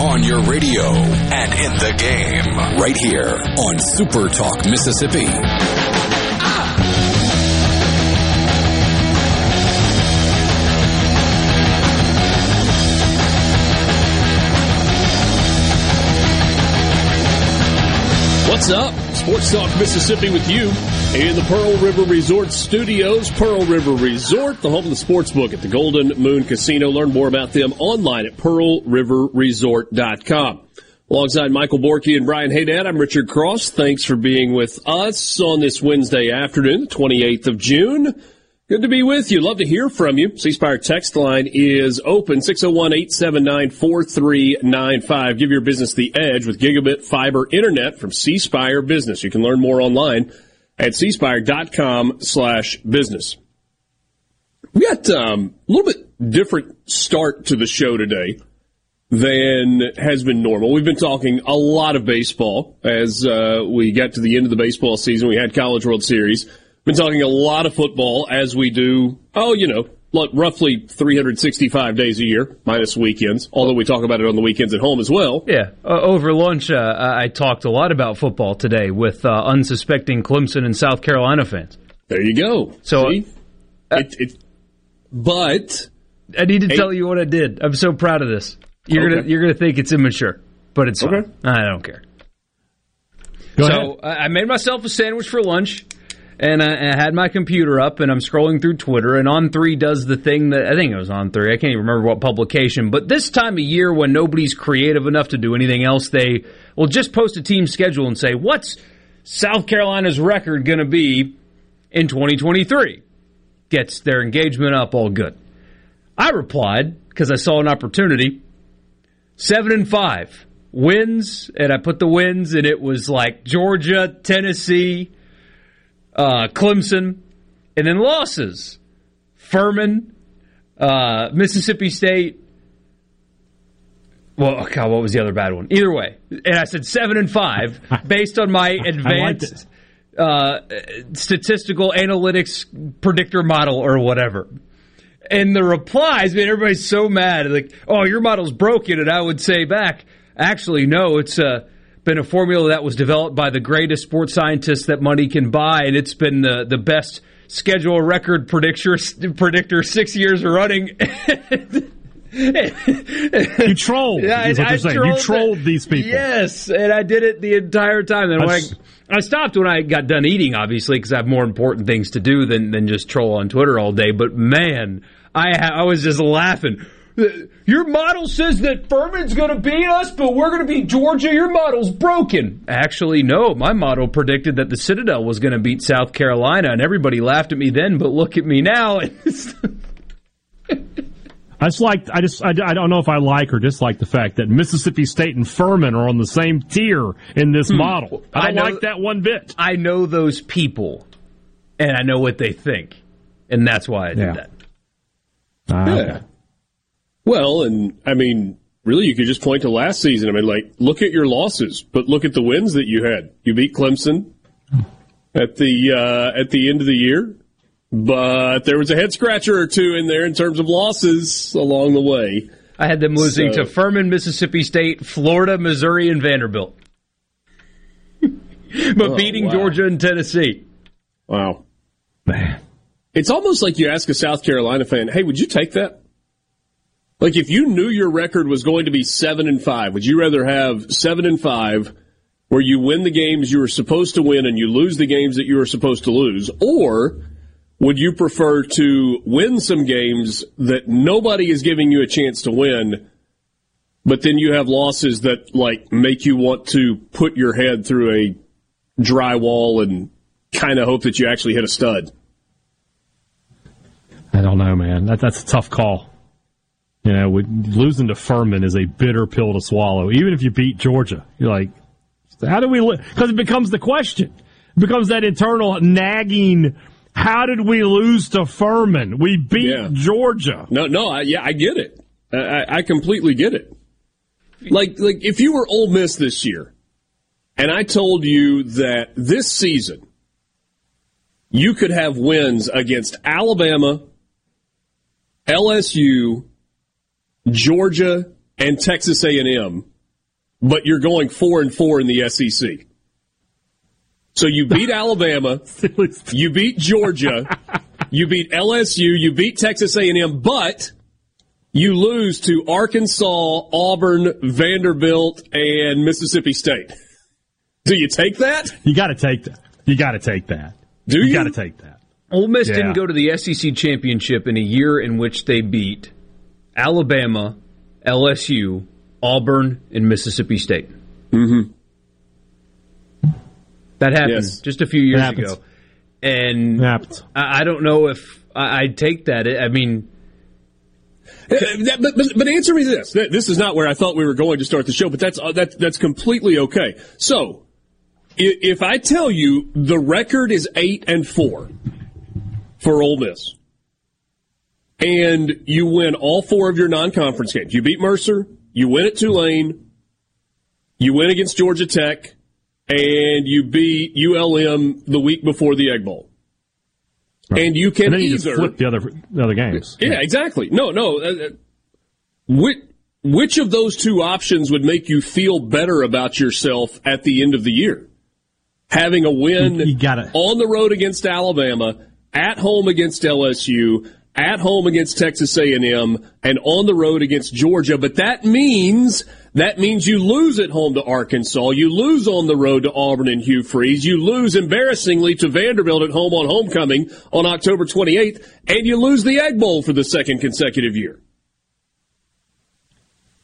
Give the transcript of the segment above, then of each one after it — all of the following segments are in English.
On your radio and in the game, right here on Super Talk Mississippi. What's up? Sports Talk Mississippi with you in the Pearl River Resort Studios. Pearl River Resort, the home of the sportsbook at the Golden Moon Casino. Learn more about them online at pearlriverresort.com. Alongside Michael Borky and Brian Haydad, I'm Richard Cross. Thanks for being with us on this Wednesday afternoon, the 28th of June. Good to be with you. Love to hear from you. C Spire text line is open, 601-879-4395. Give your business the edge with gigabit fiber internet from C Spire Business. You can learn more online at cspire.com/business. We got a little bit different start to the show today than has been normal. We've been talking a lot of baseball as we got to the end of the baseball season. We had College World Series. Been talking a lot of football as we do, roughly 365 days a year, minus weekends, although we talk about it on the weekends at home as well. Yeah. Over lunch, I talked a lot about football today with unsuspecting Clemson and South Carolina fans. There you go. So, but I need to tell you what I did. I'm so proud of this. You're gonna think it's immature, but it's okay. I don't care. Go ahead. I made myself a sandwich for lunch. And I had my computer up, and I'm scrolling through Twitter, and On3 does the thing that, I think it was On3, I can't even remember what publication, but this time of year when nobody's creative enough to do anything else, they will just post a team schedule and say, what's South Carolina's record going to be in 2023? Gets their engagement up, all good. I replied, because I saw an opportunity, 7-5, wins, and I put the wins, and it was like Georgia, Tennessee, Clemson, and then losses. Furman, Mississippi State. Well, oh God, what was the other bad one? Either way. And I said 7-5 based on my advanced statistical analytics predictor model or whatever. And the replies, man, everybody's so mad. Like, oh, your model's broken. And I would say back, actually, no, it's been a formula that was developed by the greatest sports scientists that money can buy, and it's been the best schedule record predictor 6 years running. You trolled. You trolled these people. Yes, and I did it the entire time. And I stopped when I got done eating, obviously, because I have more important things to do than just troll on Twitter all day. But, man, I was just laughing. Your model says that Furman's going to beat us, but we're going to beat Georgia. Your model's broken. Actually, no. My model predicted that the Citadel was going to beat South Carolina, and everybody laughed at me then, but look at me now. I don't know if I like or dislike the fact that Mississippi State and Furman are on the same tier in this model. I don't like that one bit. I know those people, and I know what they think, and that's why I did that. Yeah. Well, and, I mean, really, you could just point to last season. I mean, like, look at your losses, but look at the wins that you had. You beat Clemson at the end of the year, but there was a head-scratcher or two in there in terms of losses along the way. I had them losing to Furman, Mississippi State, Florida, Missouri, and Vanderbilt. Beating Georgia and Tennessee. Wow. Man. It's almost like you ask a South Carolina fan, hey, would you take that? Like, if you knew your record was going to be 7-5, would you rather have 7-5 where you win the games you were supposed to win and you lose the games that you were supposed to lose, or would you prefer to win some games that nobody is giving you a chance to win, but then you have losses that, like, make you want to put your head through a drywall and kind of hope that you actually hit a stud? I don't know, man. That's a tough call. You know, losing to Furman is a bitter pill to swallow. Even if you beat Georgia, you're like, how do we lose? Because it becomes the question. It becomes that internal nagging, how did we lose to Furman? We beat Georgia. I get it. I completely get it. Like if you were Ole Miss this year, and I told you that this season you could have wins against Alabama, LSU, Georgia, and Texas A&M, but you're going 4-4 in the SEC. So you beat Alabama, you beat Georgia, you beat LSU, you beat Texas A&M, but you lose to Arkansas, Auburn, Vanderbilt, and Mississippi State. Do you take that? You got to take that. Do you? You got to take that. Ole Miss didn't go to the SEC championship in a year in which they beat Alabama, LSU, Auburn, and Mississippi State. Mm-hmm. That happened just a few years ago. And I don't know if I'd take that. I mean, but answer me this. This is not where I thought we were going to start the show, but that's completely okay. So, if I tell you the record is 8-4 for Ole Miss, and you win all four of your non-conference games, you beat Mercer, you win at Tulane, you win against Georgia Tech, and you beat ULM the week before the Egg Bowl. Right. And you can either flip the other games. Yeah, exactly. No. Which of those two options would make you feel better about yourself at the end of the year? Having a win on the road against Alabama, at home against LSU, at home against Texas A&M, and on the road against Georgia. But that means you lose at home to Arkansas, you lose on the road to Auburn and Hugh Freeze, you lose embarrassingly to Vanderbilt at home on homecoming on October 28th, and you lose the Egg Bowl for the second consecutive year.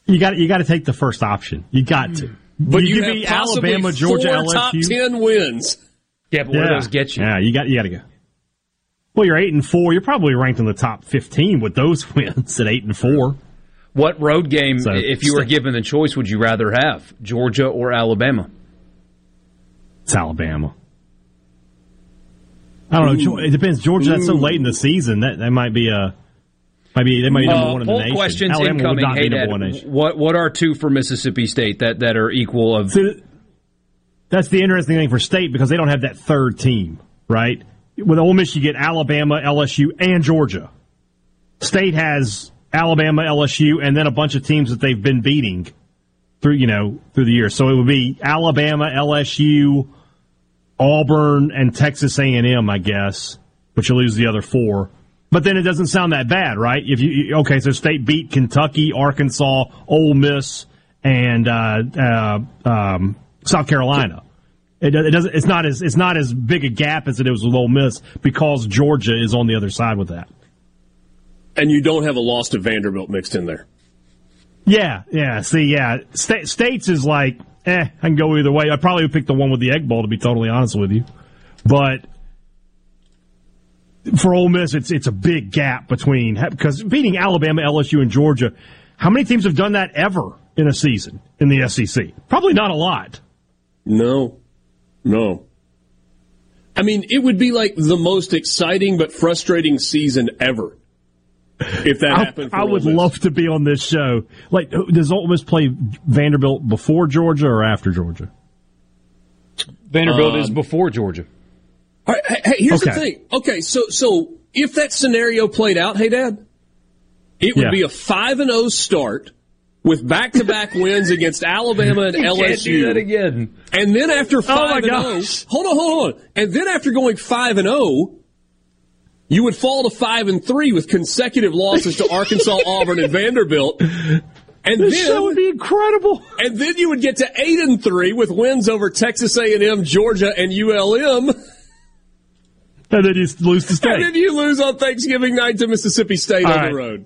You got to take the first option. You got to. But you have be possibly Alabama, Georgia, four LSU. Top 10 wins. Yeah, but what do those get you? Yeah, you got to go. Well, you're 8-4. You're probably ranked in the top 15 with those wins at 8-4. What road game, if you were given the choice, would you rather have, Georgia or Alabama? It's Alabama. I don't know. It depends. Georgia, that's so late in the season that might be a. They might be number one in the nation. Questions Alabama incoming. Would not be number one nation. What are two for Mississippi State that are equal of? See, that's the interesting thing for State because they don't have that third team, right? With Ole Miss, you get Alabama, LSU, and Georgia. State has Alabama, LSU, and then a bunch of teams that they've been beating through the year. So it would be Alabama, LSU, Auburn, and Texas A&M, I guess. But you lose the other four. But then it doesn't sound that bad, right? If so State beat Kentucky, Arkansas, Ole Miss, and South Carolina. It doesn't. It's not as big a gap as it was with Ole Miss because Georgia is on the other side with that. And you don't have a loss to Vanderbilt mixed in there. Yeah. See, yeah, States is like, I can go either way. I probably would pick the one with the Egg Bowl, to be totally honest with you, but. For Ole Miss, it's a big gap between because beating Alabama, LSU, and Georgia. How many teams have done that ever in a season in the SEC? Probably not a lot. No. I mean, it would be like the most exciting but frustrating season ever if that happened. For I would Ole Miss. Love to be on this show. Like, does Ole Miss play Vanderbilt before Georgia or after Georgia? Vanderbilt is before Georgia. All right, hey, here's the thing. Okay, so if that scenario played out, hey, Dad, it would be a 5-0 start with back-to-back wins against Alabama and LSU. You can't do that again. And then after 5-0, hold on. And then after going 5-0, You would fall to 5-3 with consecutive losses to Arkansas, Auburn, and Vanderbilt. And this show would be incredible. And then you would get to 8-3 with wins over Texas A&M, Georgia, and ULM. And then you lose to State. And then you lose on Thanksgiving night to Mississippi State on the road.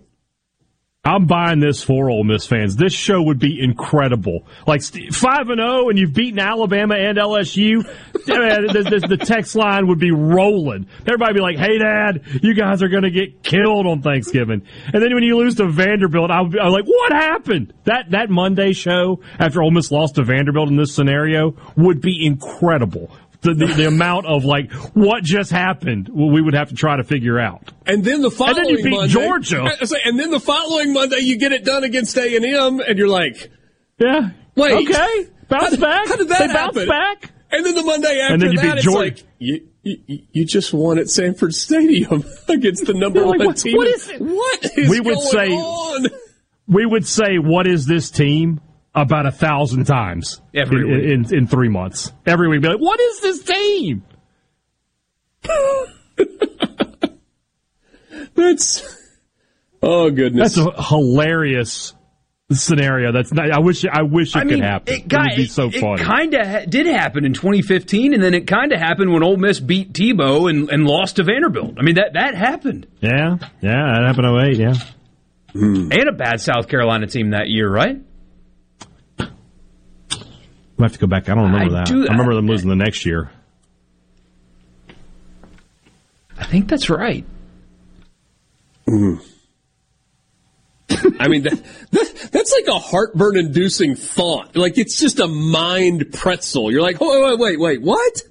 I'm buying this for Ole Miss fans. This show would be incredible. Like 5-0, and you've beaten Alabama and LSU. The text line would be rolling. Everybody would be like, "Hey, Dad, you guys are going to get killed on Thanksgiving." And then when you lose to Vanderbilt, I'm like, "What happened?" That Monday show after Ole Miss lost to Vanderbilt in this scenario would be incredible. The amount of, like, what just happened, we would have to try to figure out. And then the following Monday. And then you beat Georgia. And then the following Monday, you get it done against A&M, and you're like, yeah, wait. Okay, bounce back. How did that happen? They bounce back. And then the Monday after that, it's like, you just won at Sanford Stadium against the number one team. What is it? What is going on? We would say, what is this team? About 1,000 times in 3 months. Every week. Be like, what is this team? Oh, goodness. That's a hilarious scenario. I wish it could happen. It would be so fun. It kind of did happen in 2015, and then it kind of happened when Ole Miss beat Tebow and lost to Vanderbilt. I mean, that happened. Yeah, that happened in 08, yeah. And a bad South Carolina team that year, right? I have to go back. I don't remember that. I remember them losing the next year. I think that's right. Mm. I mean, that's like a heartburn-inducing thought. Like, it's just a mind pretzel. You're like, oh, wait, what?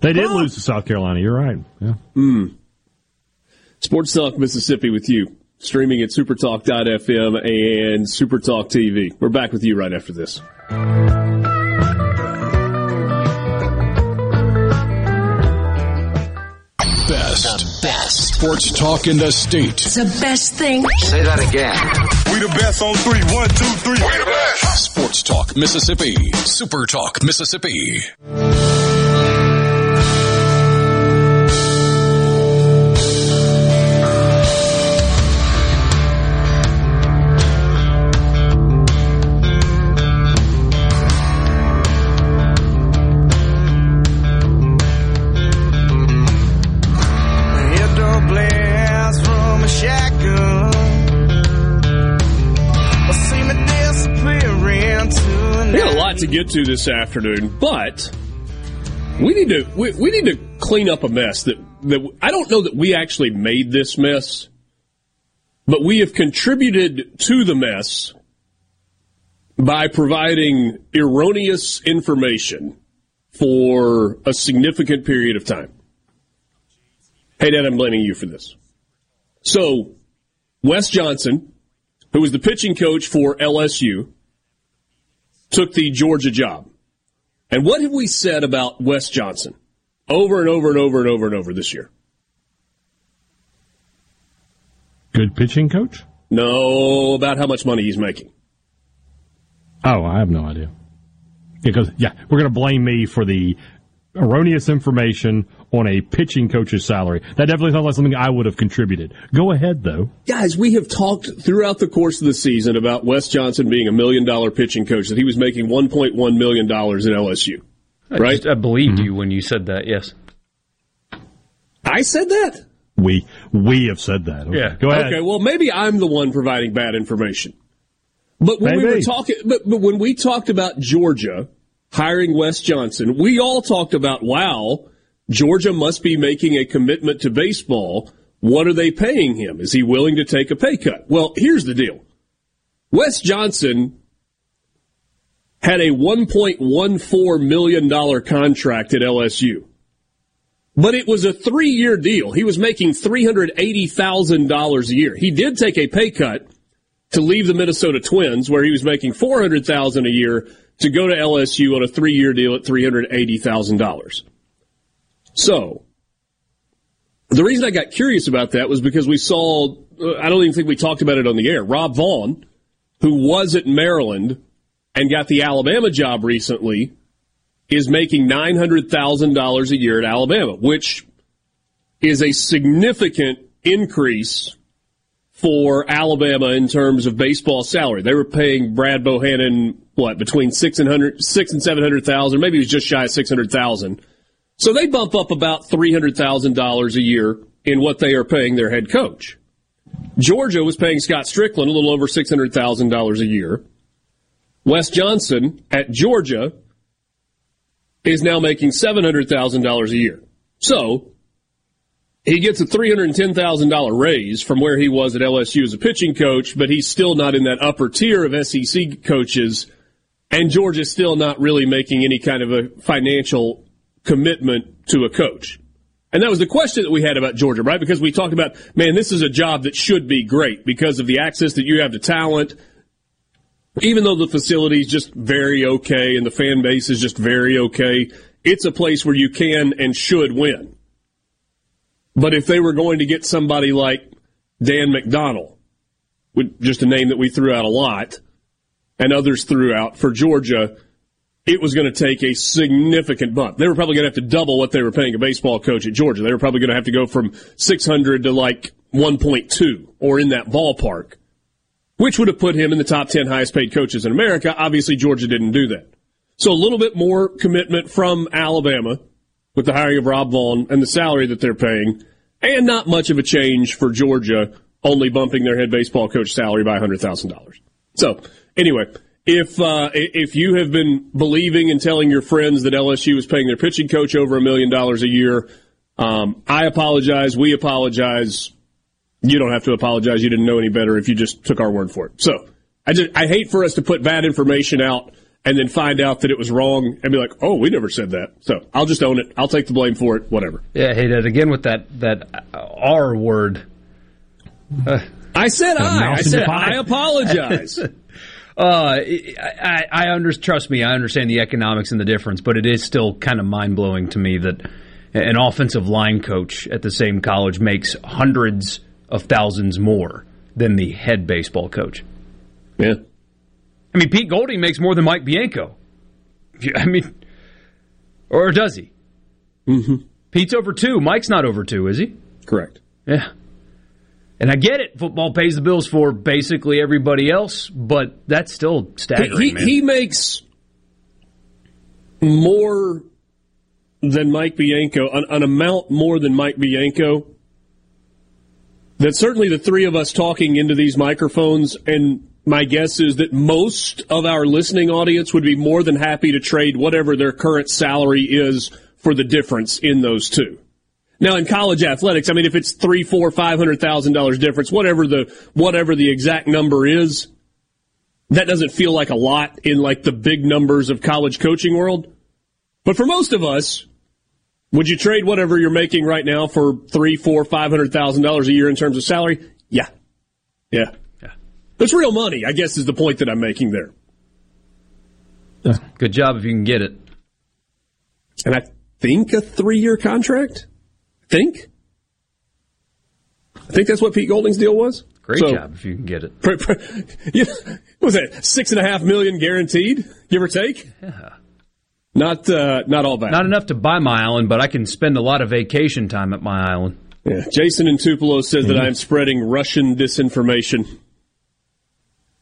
They did lose to South Carolina. You're right. Yeah. Mm. Sports Talk Mississippi with you. Streaming at supertalk.fm and Supertalk TV. We're back with you right after this. The best sports talk in the state. It's the best thing. Say that again. We the best on 3. 1, 2, 3. We the best. Sports Talk Mississippi. Super Talk Mississippi. To get to this afternoon, but we need to clean up a mess that I don't know that we actually made this mess, but we have contributed to the mess by providing erroneous information for a significant period of time. Hey, Dad, I'm blaming you for this. So, Wes Johnson, who was the pitching coach for LSU, took the Georgia job. And what have we said about Wes Johnson over and over and over and over and over this year? Good pitching coach? No, about how much money he's making. Oh, I have no idea. Because, we're going to blame me for the erroneous information on a pitching coach's salary. That definitely sounds like something I would have contributed. Go ahead, though. Guys, we have talked throughout the course of the season about Wes Johnson being $1 million pitching coach, that he was making $1.1 million in LSU. Right? I believed you when you said that, yes. I said that? We have said that. Okay. Yeah. Go ahead. Okay, well, maybe I'm the one providing bad information. But when we were talking, but when we talked about Georgia hiring Wes Johnson, we all talked about, wow, Georgia must be making a commitment to baseball. What are they paying him? Is he willing to take a pay cut? Well, here's the deal. Wes Johnson had a $1.14 million contract at LSU, but it was a 3-year deal. He was making $380,000 a year. He did take a pay cut to leave the Minnesota Twins, where he was making $400,000 a year, to go to LSU on a 3-year deal at $380,000. So, the reason I got curious about that was because we saw, I don't even think we talked about it on the air, Rob Vaughn, who was at Maryland and got the Alabama job recently, is making $900,000 a year at Alabama, which is a significant increase for Alabama in terms of baseball salary. They were paying Brad Bohannon, between $600,000 and $700,000, maybe it was just shy of $600,000. So they bump up about $300,000 a year in what they are paying their head coach. Georgia was paying Scott Strickland a little over $600,000 a year. Wes Johnson at Georgia is now making $700,000 a year. So he gets a $310,000 raise from where he was at LSU as a pitching coach, but he's still not in that upper tier of SEC coaches, and Georgia's still not really making any kind of a financial commitment to a coach. And that was the question that we had about Georgia, right? Because we talked about, man, this is a job that should be great because of the access that you have to talent, even though the facility is just very okay and the fan base is just very okay. It's a place where you can and should win. But if they were going to get somebody like Dan McDonnell, just a name that we threw out a lot, and others threw out for Georgia, it was going to take a significant bump. They were probably going to have to double what they were paying a baseball coach at Georgia. They were probably going to have to go from 600 to like 1.2 or in that ballpark, which would have put him in the top 10 highest paid coaches in America. Obviously, Georgia didn't do that. So a little bit more commitment from Alabama with the hiring of Rob Vaughn and the salary that they're paying, and not much of a change for Georgia, only bumping their head baseball coach salary by $100,000. So anyway, If you have been believing and telling your friends that LSU is paying their pitching coach over $1 million a year, I apologize. We apologize. You don't have to apologize. You didn't know any better if you just took our word for it. So I hate for us to put bad information out and then find out that it was wrong and be like, oh, we never said that. So I'll just own it. I'll take the blame for it. Whatever. Yeah, I hate it again with that R word. I apologize. I understand the economics and the difference, but it is still kind of mind-blowing to me that an offensive line coach at the same college makes hundreds of thousands more than the head baseball coach. Yeah. I mean, Pete Golding makes more than Mike Bianco. I mean, or does he? Mm-hmm. Pete's over two. Mike's not over two, is he? Correct. Yeah. And I get it. Football pays the bills for basically everybody else, but that's still staggering. He makes more than Mike Bianco, an amount more than Mike Bianco, that certainly the three of us talking into these microphones, and my guess is that most of our listening audience would be more than happy to trade whatever their current salary is for the difference in those two. Now, in college athletics, I mean, if it's $300,000, $400,000, $500,000 difference, whatever the exact number is, that doesn't feel like a lot in like the big numbers of college coaching world. But for most of us, would you trade whatever you're making right now for $300,000, $400,000, $500,000 a year in terms of salary? Yeah. That's real money, I guess, is the point that I'm making there. Good job if you can get it. And I think a 3-year contract. I think that's what Pete Golding's deal was. Great job if you can get it. What was that, $6.5 million guaranteed, give or take? Yeah. Not all bad. Not enough to buy my island, but I can spend a lot of vacation time at my island. Yeah. Jason in Tupelo says that I am spreading Russian disinformation.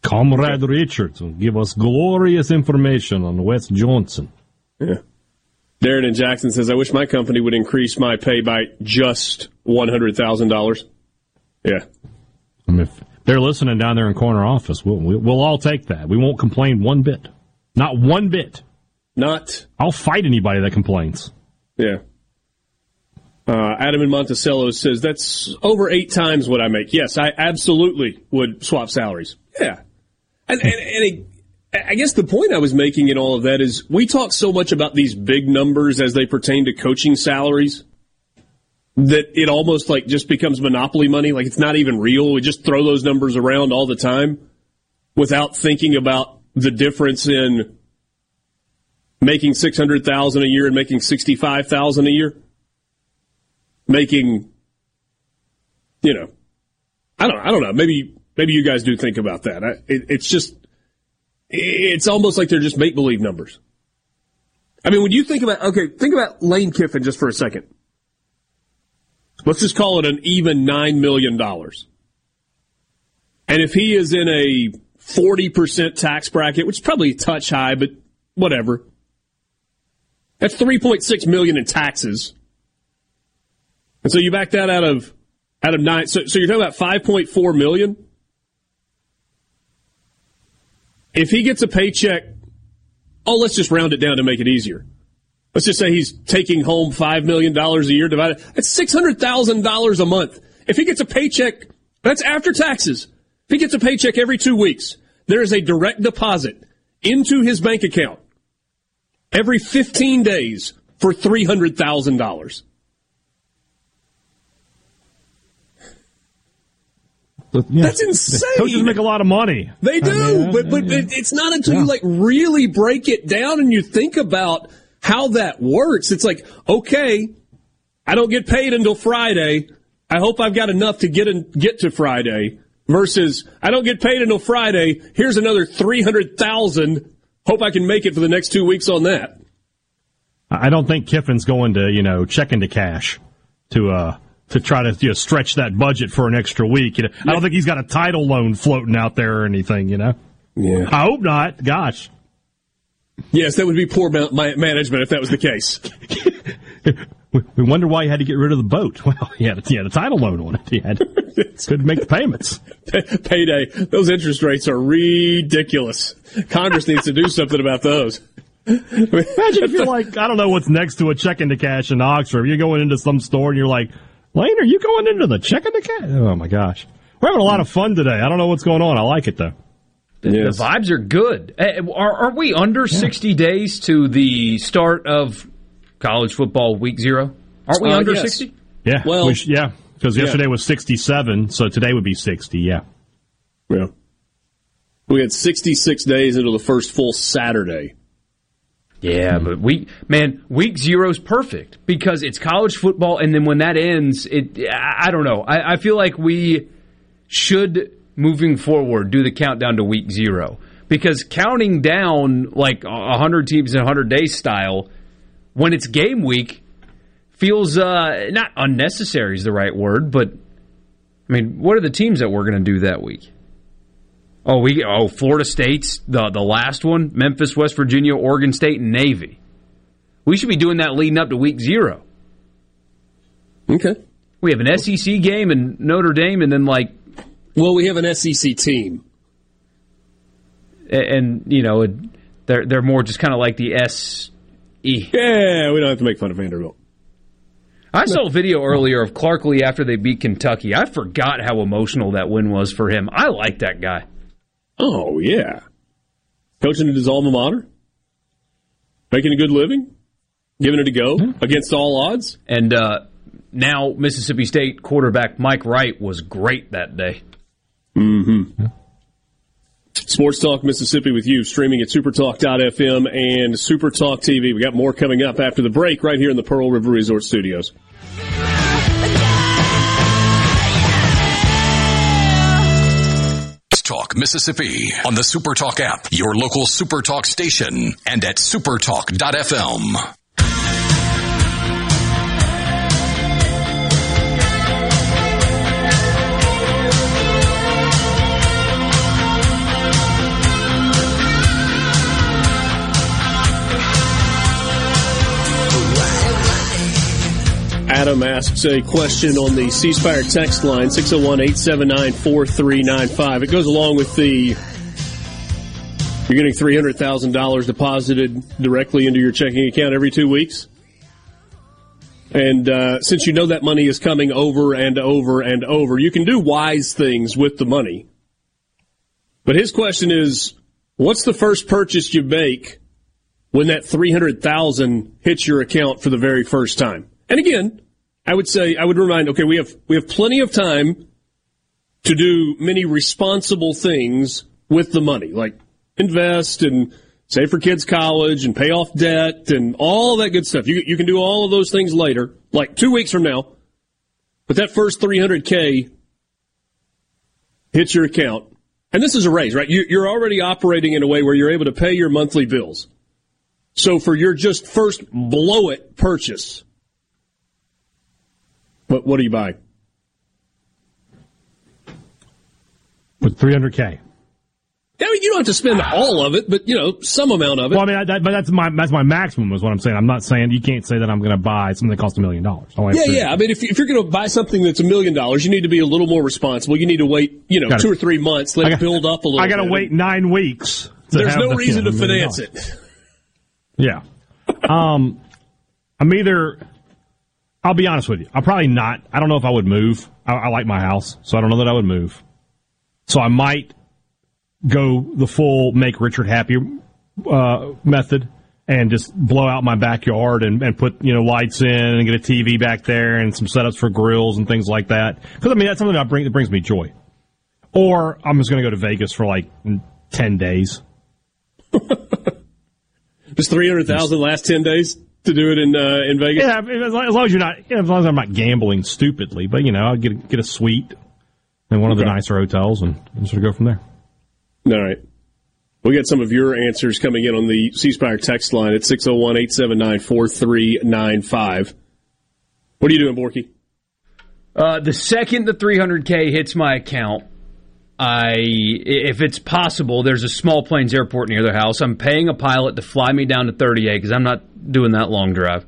Comrade Richards will give us glorious information on Wes Johnson. Yeah. Darren in Jackson says, I wish my company would increase my pay by just $100,000. Yeah. I mean, if they're listening down there in corner office, we'll all take that. We won't complain one bit. Not one bit. Not. I'll fight anybody that complains. Yeah. Adam in Monticello says, that's over 8 times what I make. Yes, I absolutely would swap salaries. Yeah. And I guess the point I was making in all of that is we talk so much about these big numbers as they pertain to coaching salaries that it almost like just becomes monopoly money. Like it's not even real. We just throw those numbers around all the time without thinking about the difference in making $600,000 a year and making $65,000 a year. Making, I don't know. Maybe you guys do think about that. It's almost like they're just make-believe numbers. I mean, when you think about Lane Kiffin just for a second. Let's just call it an even $9 million. And if he is in a 40% tax bracket, which is probably a touch high, but whatever, that's $3.6 million in taxes. And so you back that out of nine. So you're talking about $5.4 million. If he gets a paycheck, let's just round it down to make it easier. Let's just say he's taking home $5 million a year divided. That's $600,000 a month. If he gets a paycheck, that's after taxes. If he gets a paycheck every 2 weeks, there is a direct deposit into his bank account every 15 days for $300,000. Yeah. That's insane. Coaches make a lot of money. They do, but it's not until you really break it down and you think about how that works. It's like, okay, I don't get paid until Friday. I hope I've got enough to get to Friday. Versus, I don't get paid until Friday. Here's another $300,000. Hope I can make it for the next 2 weeks on that. I don't think Kiffin's going to check into cash to try to stretch that budget for an extra week. I don't think he's got a title loan floating out there or anything. Yeah. I hope not. Gosh. Yes, that would be poor management if that was the case. We wonder why he had to get rid of the boat. Well, he had a title loan on it. Couldn't make the payments. Payday. Those interest rates are ridiculous. Congress needs to do something about those. Imagine if you're like, I don't know what's next to a check into cash in Oxford. You're going into some store and you're like, Lane, are you going into the check into cash? Oh, my gosh. We're having a lot of fun today. I don't know what's going on. I like it, though. Yes. The vibes are good. Are we under 60 days to the start of college football week 0? Aren't we under 60? Yeah. Well, because yesterday was 67, so today would be 60, Yeah. We had 66 days until the first full Saturday. Yeah, but week 0 is perfect because it's college football, and then when that ends, I don't know. I feel like we should, moving forward, do the countdown to week 0. Because counting down like 100 teams in 100 days style, when it's game week, feels not unnecessary is the right word, but, I mean, what are the teams that we're going to do that week? Florida State's the last one, Memphis, West Virginia, Oregon State, and Navy. We should be doing that leading up to week 0. Okay. We have an SEC game and Notre Dame, and then like... Well, we have an SEC team. And they're more just kind of like the S... E. Yeah, we don't have to make fun of Vanderbilt. I saw a video earlier of Clark Lee after they beat Kentucky. I forgot how emotional that win was for him. I like that guy. Oh, yeah. Coaching at his alma mater. Making a good living. Giving it a go against all odds. And now Mississippi State quarterback Mike Wright was great that day. Mm-hmm. Sports Talk Mississippi with you, streaming at supertalk.fm and SuperTalk TV. We got more coming up after the break right here in the Pearl River Resort Studios. Sports Talk Mississippi on the SuperTalk app, your local SuperTalk station, and at supertalk.fm. Adam asks a question on the C Spire text line, 601-879-4395. It goes along with you're getting $300,000 deposited directly into your checking account every 2 weeks. And since you know that money is coming over and over and over, you can do wise things with the money. But his question is, what's the first purchase you make when that $300,000 hits your account for the very first time? And again, I would remind, okay, we have plenty of time to do many responsible things with the money, like invest and save for kids' college and pay off debt and all that good stuff. You can do all of those things later, like 2 weeks from now. But that first $300K hits your account. And this is a raise, right? You're already operating in a way where you're able to pay your monthly bills. So for your just first blow-it purchase... What do you buy? With $300K. I mean, you don't have to spend all of it, but, you know, some amount of it. Well, I mean, that's my maximum is what I'm saying. I'm not saying you can't say that I'm going to buy something that costs $1 million. Yeah. I mean, if you're going to buy something that's $1 million, you need to be a little more responsible. You need to wait, you know, gotta, 2 or 3 months, let it build up a little bit. I got to wait 9 weeks. There's no reason to finance it. Yeah. I'll be honest with you. I'm probably not. I don't know if I would move. I like my house, so I don't know that I would move. So I might go the full make Richard happy method and just blow out my backyard and put, you know, lights in and get a TV back there and some setups for grills and things like that. Because, I mean, that's something that brings me joy. Or I'm just going to go to Vegas for like 10 days. Just $300,000 last 10 days to do it in Vegas? Yeah, as long as as long as I'm not gambling stupidly, but, you know, I'll get a suite in one of the nicer hotels and sort of go from there. All right. We got some of your answers coming in on the C Spire text line at 601-879-4395. What are you doing, Borky? The second the $300K hits my account, if it's possible, there's a small planes airport near their house. I'm paying a pilot to fly me down to 38 because I'm not doing that long drive.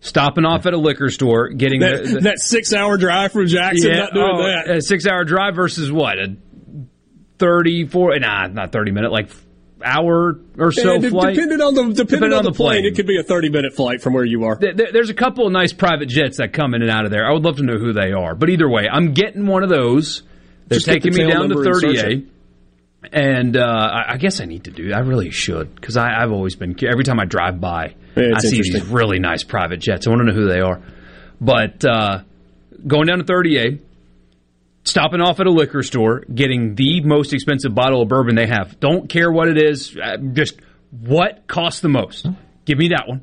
Stopping off at a liquor store, getting that 6 hour drive from Jackson. Yeah, not doing that. A 6 hour drive versus what? A 34? Nah, not 30 minute. Like hour or so flight. Depending on the plane, it could be a 30 minute flight from where you are. There's a couple of nice private jets that come in and out of there. I would love to know who they are, but either way, I'm getting one of those. They're just taking me down to 38, and I guess I need to do that. I really should, because I've always been – every time I drive by, I see these really nice private jets. I want to know who they are. But going down to 38, stopping off at a liquor store, getting the most expensive bottle of bourbon they have. Don't care what it is, just what costs the most. Give me that one.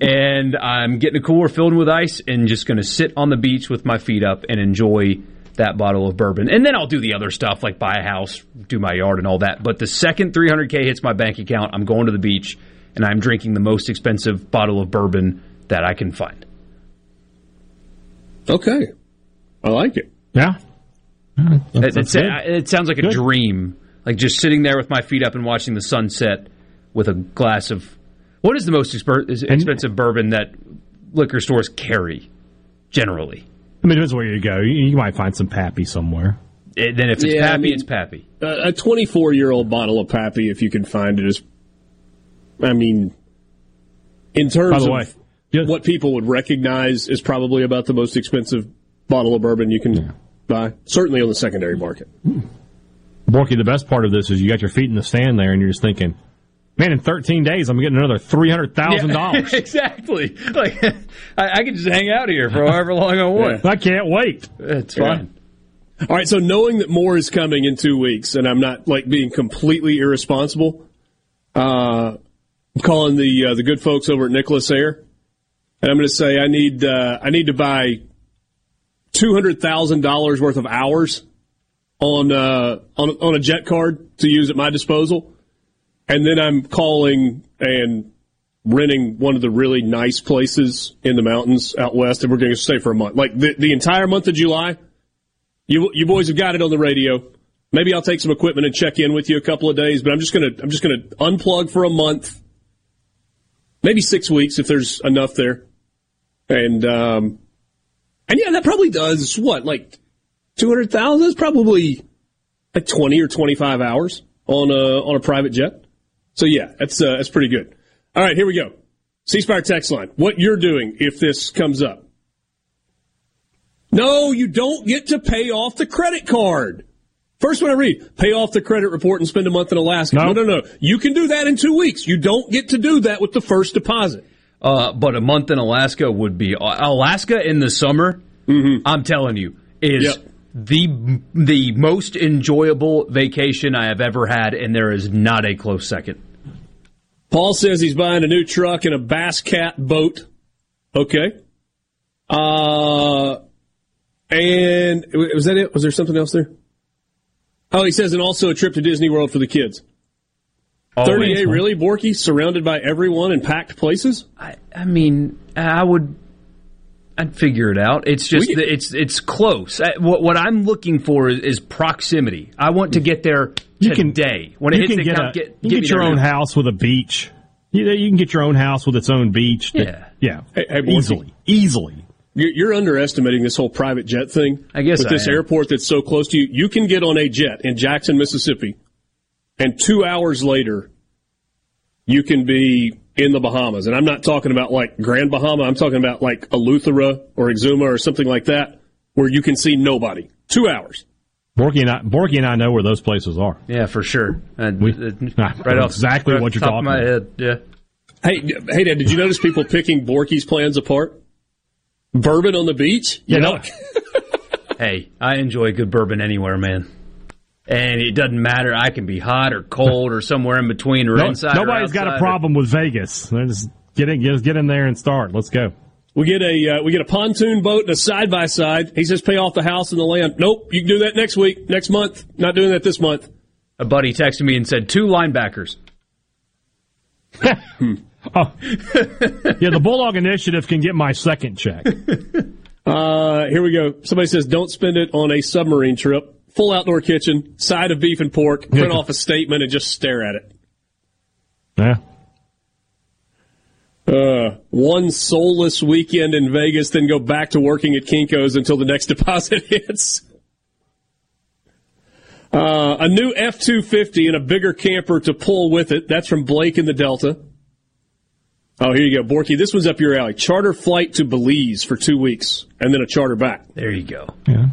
And I'm getting a cooler filled with ice and just going to sit on the beach with my feet up and enjoy – that bottle of bourbon. And then I'll do the other stuff, like buy a house, do my yard and all that. But the second $300K hits my bank account, I'm going to the beach, and I'm drinking the most expensive bottle of bourbon that I can find. Okay. I like it. Yeah. It sounds like a dream, like just sitting there with my feet up and watching the sunset with a glass of... What is the most expensive bourbon that liquor stores carry, generally? I mean, it depends where you go. You might find some Pappy somewhere. Then if it's Pappy, it's Pappy. A 24-year-old bottle of Pappy, if you can find it, is, I mean, in terms of what people would recognize, is probably about the most expensive bottle of bourbon you can buy, certainly on the secondary market. Borky, the best part of this is you got your feet in the sand there, and you're just thinking, man, in 13 days, I'm getting another $300,000. Exactly. Like, I can just hang out here for however long I want. Yeah. I can't wait. It's fine. Yeah. All right, so knowing that more is coming in 2 weeks, and I'm not, like, being completely irresponsible, I'm calling the good folks over at Nicholas Air, and I'm going to say I need to buy $200,000 worth of hours on a jet card to use at my disposal. And then I'm calling and renting one of the really nice places in the mountains out west, and we're going to stay for a month. Like, the entire month of July, you boys have got it on the radio. Maybe I'll take some equipment and check in with you a couple of days, but I'm just going to unplug for a month, maybe 6 weeks if there's enough there. And yeah, that probably does, what, like 200,000? That's probably like 20 or 25 hours on a private jet. So, yeah, that's pretty good. All right, here we go. C Spire text line. What you're doing if this comes up. No, you don't get to pay off the credit card. First one I read, pay off the credit report and spend a month in Alaska. No. You can do that in 2 weeks. You don't get to do that with the first deposit. But a month in Alaska would be... Alaska in the summer, I'm telling you, is... Yep. The most enjoyable vacation I have ever had, and there is not a close second. Paul says he's buying a new truck and a Bass Cat boat. Okay. And was that it? Was there something else there? Oh, he says, and also a trip to Disney World for the kids. Oh, 38, really, Borky? Surrounded by everyone and packed places? I mean, I would... I'd figure it out. It's just it's close. What I'm looking for is proximity. I want to get there today. When it hits the count, get your own house with a beach. You can get your own house with its own beach. Easily. You're underestimating this whole private jet thing. I guess with this airport that's so close to you, you can get on a jet in Jackson, Mississippi, and 2 hours later, you can be in the Bahamas. And I'm not talking about like Grand Bahama. I'm talking about like Eleuthera or Exuma or something like that, where you can see nobody. 2 hours. Borky and I know where those places are. Yeah, for sure. Right off what you're talking about. Hey, Dad, did you notice people picking Borky's plans apart? Bourbon on the beach? Yuck. Hey, I enjoy good bourbon anywhere, man. And it doesn't matter. I can be hot or cold or somewhere in between or inside. Nobody's got a problem with Vegas. Just get in there and start. Let's go. We get a pontoon boat and a side-by-side. He says pay off the house and the land. Nope, you can do that next week, next month. Not doing that this month. A buddy texted me and said 2 linebackers. Oh. Yeah, the Bulldog Initiative can get my second check. Here we go. Somebody says, don't spend it on a submarine trip. Full outdoor kitchen, side of beef and pork, print off a statement and just stare at it. Yeah. One soulless weekend in Vegas, then go back to working at Kinko's until the next deposit hits. A new F-250 and a bigger camper to pull with it. That's from Blake in the Delta. Oh, here you go, Borky. This one's up your alley. Charter flight to Belize for 2 weeks, and then a charter back. There you go. Yeah.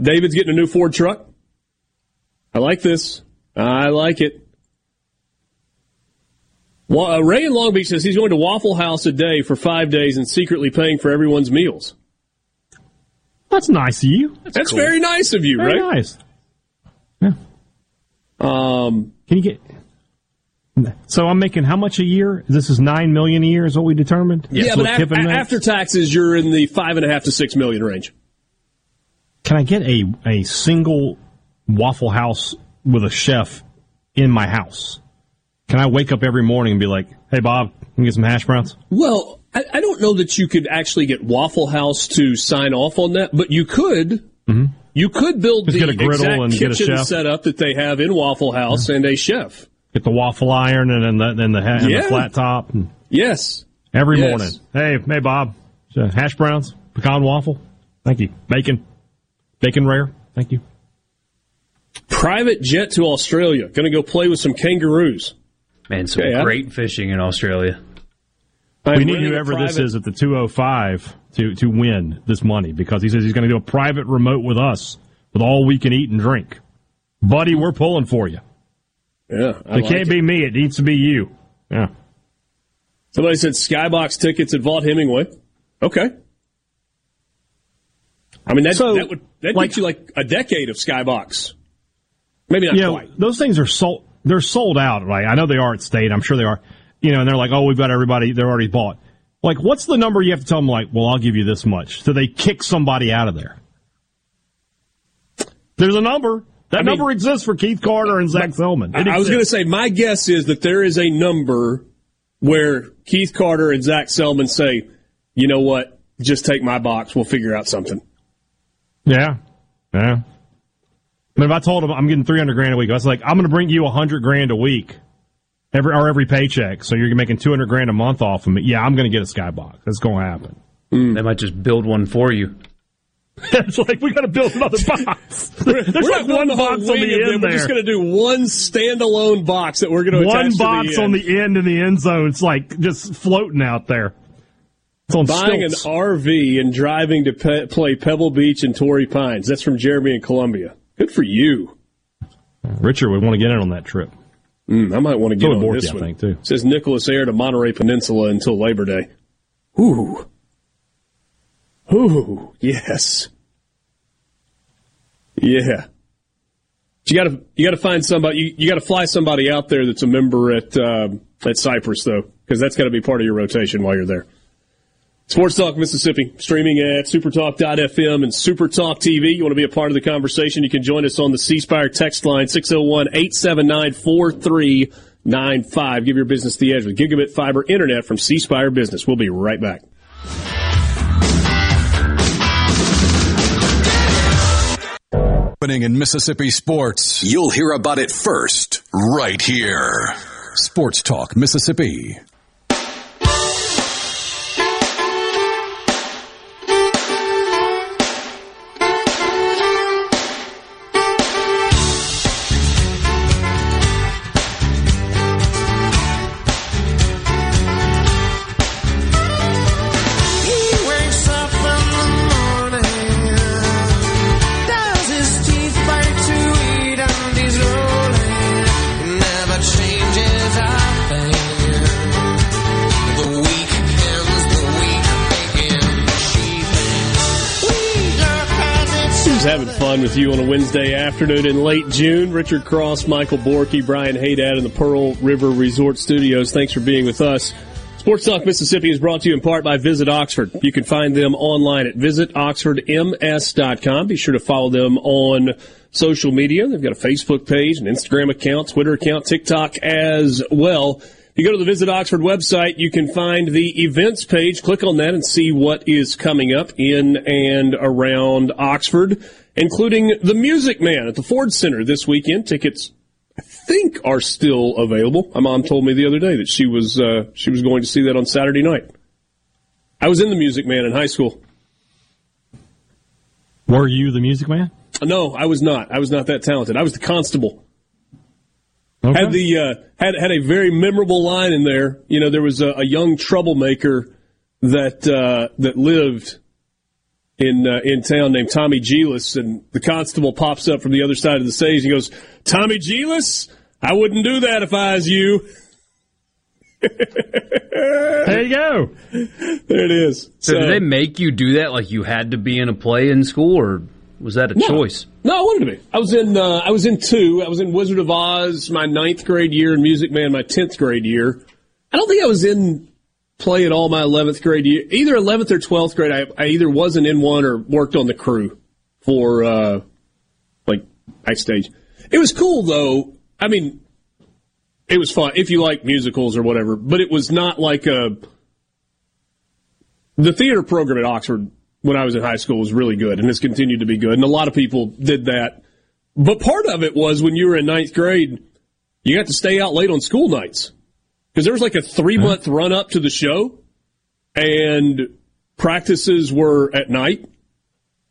David's getting a new Ford truck. I like this. I like it. Ray in Long Beach says he's going to Waffle House a day for 5 days and secretly paying for everyone's meals. That's nice of you. That's cool. Very nice of you, very right? Nice. Yeah. Can you get? So I'm making how much a year? This is $9 million a year is what we determined? Yes. Yeah, but after taxes, you're in the $5.5 to $6 million range. Can I get a single Waffle House with a chef in my house? Can I wake up every morning and be like, hey, Bob, can you get some hash browns? Well, I don't know that you could actually get Waffle House to sign off on that, but you could. Mm-hmm. You could build just the exact kitchen setup that they have in Waffle House and a chef. Get the waffle iron and the flat top. And yes. Every morning. Hey, Bob. Hash browns, pecan waffle. Thank you. Bacon rare. Thank you. Private jet to Australia. Going to go play with some kangaroos. Man, great fishing in Australia. We need whoever this is at the 205 to win this money because he says he's going to do a private remote with us with all we can eat and drink. Buddy, we're pulling for you. Yeah, it can't be me. It needs to be you. Yeah. Somebody said Skybox tickets at Vaught Hemingway. Okay. I mean, that would get you like a decade of Skybox. Maybe not quite. Those things are sold. They're sold out. Right? I know they are at State. I'm sure they are. And they're like, oh, we've got everybody. They're already bought. Like, what's the number you have to tell them? Like, well, I'll give you this much. So they kick somebody out of there. There's a number. That number exists for Keith Carter and Zach Selman. I was going to say, my guess is that there is a number where Keith Carter and Zach Selman say, you know what, just take my box, we'll figure out something. Yeah. I mean, if I told him I'm getting $300,000 a week, I was like, I'm going to bring you $100,000 a week every paycheck, so you're making $200,000 a month off of me. Yeah, I'm going to get a Skybox. That's going to happen. They might just build one for you. It's like, we got to build another box. There's like one box on the end there. We're just going to do one standalone box that we're going to attach to the end. One box on the end in the end zone. It's like just floating out there. It's on buying stilts. An RV and driving to play Pebble Beach and Torrey Pines. That's from Jeremy in Columbia. Good for you. Richard would want to get in on that trip. I might want to get on this one. I think, too. It says Nicholas Ayer to Monterey Peninsula until Labor Day. Ooh, yes. Yeah. You got to find somebody. You got to fly somebody out there that's a member at Cypress, though, because that's got to be part of your rotation while you're there. Sports Talk Mississippi, streaming at supertalk.fm and SuperTalk TV. You want to be a part of the conversation, you can join us on the C Spire text line, 601-879-4300. 888-995. Give your business the edge with gigabit fiber internet from C Spire Business. We'll be right back. Happening in Mississippi sports. You'll hear about it first, right here. Sports Talk Mississippi. Having fun with you on a Wednesday afternoon in late June. Richard Cross, Michael Borky, Brian Haydad in the Pearl River Resort Studios. Thanks for being with us. Sports Talk Mississippi is brought to you in part by Visit Oxford. You can find them online at visitoxfordms.com. Be sure to follow them on social media. They've got a Facebook page, an Instagram account, Twitter account, TikTok as well. If you go to the Visit Oxford website, you can find the events page. Click on that and see what is coming up in and around Oxford, including the Music Man at the Ford Center this weekend. Tickets, I think, are still available. My mom told me the other day that she was going to see that on Saturday night. I was in the Music Man in high school. Were you the Music Man? No, I was not. I was not that talented. I was the constable. Okay. Had the had a very memorable line in there. You know, there was a young troublemaker that lived in town named Tommy Geelis, and the constable pops up from the other side of the stage and goes, "Tommy Geelis, I wouldn't do that if I was you." There you go. There it is. So did they make you do that? Like you had to be in a play in school, or was that a choice? No, I wanted to be. I was in two. I was in Wizard of Oz my 9th grade year and Music Man my 10th grade year. I don't think I was in play at all my 11th grade year. Either 11th or 12th grade, I either wasn't in one or worked on the crew for, backstage. It was cool, though. I mean, it was fun, if you like musicals or whatever. But it was not like the theater program at Oxford when I was in high school was really good, and it's continued to be good, and a lot of people did that. But part of it was when you were in 9th grade, you got to stay out late on school nights because there was like a 3-month run-up to the show, and practices were at night.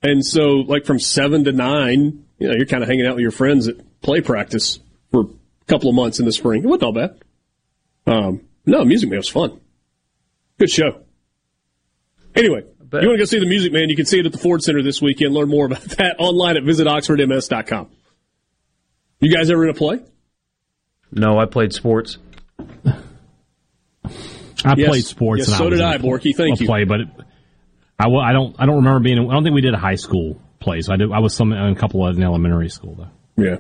And so, like, from 7 to 9, you know, you're kind of hanging out with your friends at play practice for a couple of months in the spring. It wasn't all bad. No, Music Man was fun. Good show. Anyway. But you want to go see the Music Man, you can see it at the Ford Center this weekend. Learn more about that online at visitoxfordms.com. You guys ever in a play? No, I played sports. Played sports. Yes, and so did I, Borky. Thank you. Play, but I don't remember being. I don't think we did a high school play. So I did. I was in a couple of in elementary school though. Yeah.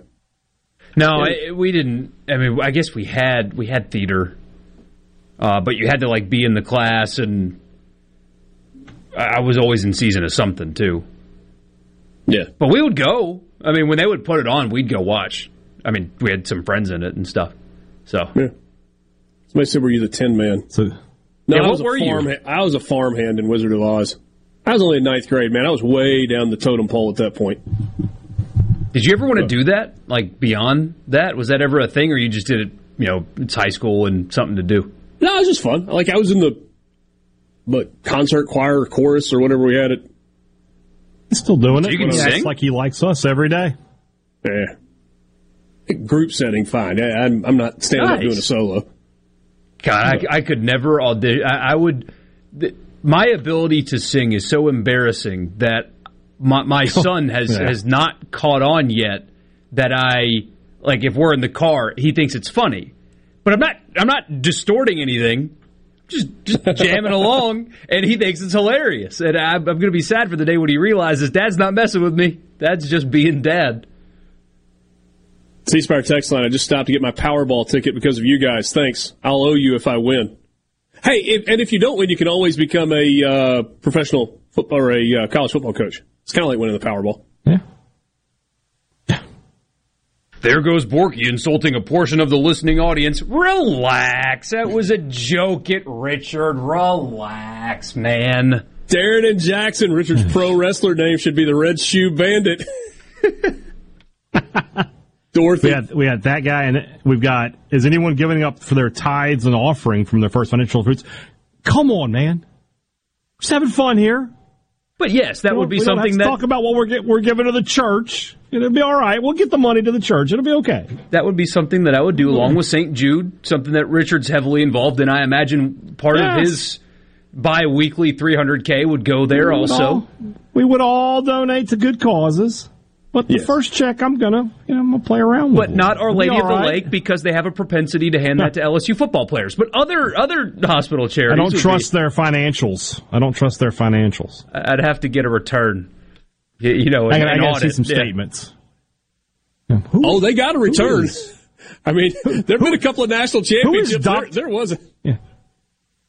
No, we didn't. I mean, I guess we had theater, but you had to like be in the class and. I was always in season of something, too. Yeah. But we would go. I mean, when they would put it on, we'd go watch. I mean, we had some friends in it and stuff. So. Yeah. Somebody said, were you the Tin Man? So, no, yeah, what were you? I was a farmhand in Wizard of Oz. I was only in 9th grade, man. I was way down the totem pole at that point. Did you ever want to do that? Like, beyond that? Was that ever a thing, or you just did it, you know, it's high school and something to do? No, it was just fun. Like, I was in the... But concert, choir, chorus, or whatever we had it. He's still doing it. You can sing? It's like he likes us every day. Yeah. Group setting, fine. I'm not standing up doing a solo. God, I could never audition. I would. My ability to sing is so embarrassing that my son has not caught on yet. That I like if we're in the car, he thinks it's funny, but I'm not distorting anything. Just jamming along, and he thinks it's hilarious. And I'm going to be sad for the day when he realizes Dad's not messing with me. Dad's just being Dad. C Spire text line, I just stopped to get my Powerball ticket because of you guys. Thanks. I'll owe you if I win. Hey, if you don't win, you can always become a professional football or a college football coach. It's kind of like winning the Powerball. Yeah. There goes Borky insulting a portion of the listening audience. Relax. That was a joke at Richard. Relax, man. Darren and Jackson, Richard's pro wrestler name should be the Red Shoe Bandit. Dorothy. We had that guy, and we've got, is anyone giving up for their tithes and offering from their first financial fruits? Come on, man. Just having fun here. But yes, that would be something that... talk about what we're giving to the church. It'll be all right. We'll get the money to the church. It'll be okay. That would be something that I would do along with St. Jude, something that Richard's heavily involved in. I imagine part of his bi-weekly $300K would go there we would all donate to good causes. But the first check, I'm gonna play around with. But not Our Lady of the Lake, because they have a propensity to hand that to LSU football players. But other hospital charities. I don't trust their financials. I'd have to get a return. I gotta see some statements. Yeah. They got a return. There've been a couple of national championships. There was.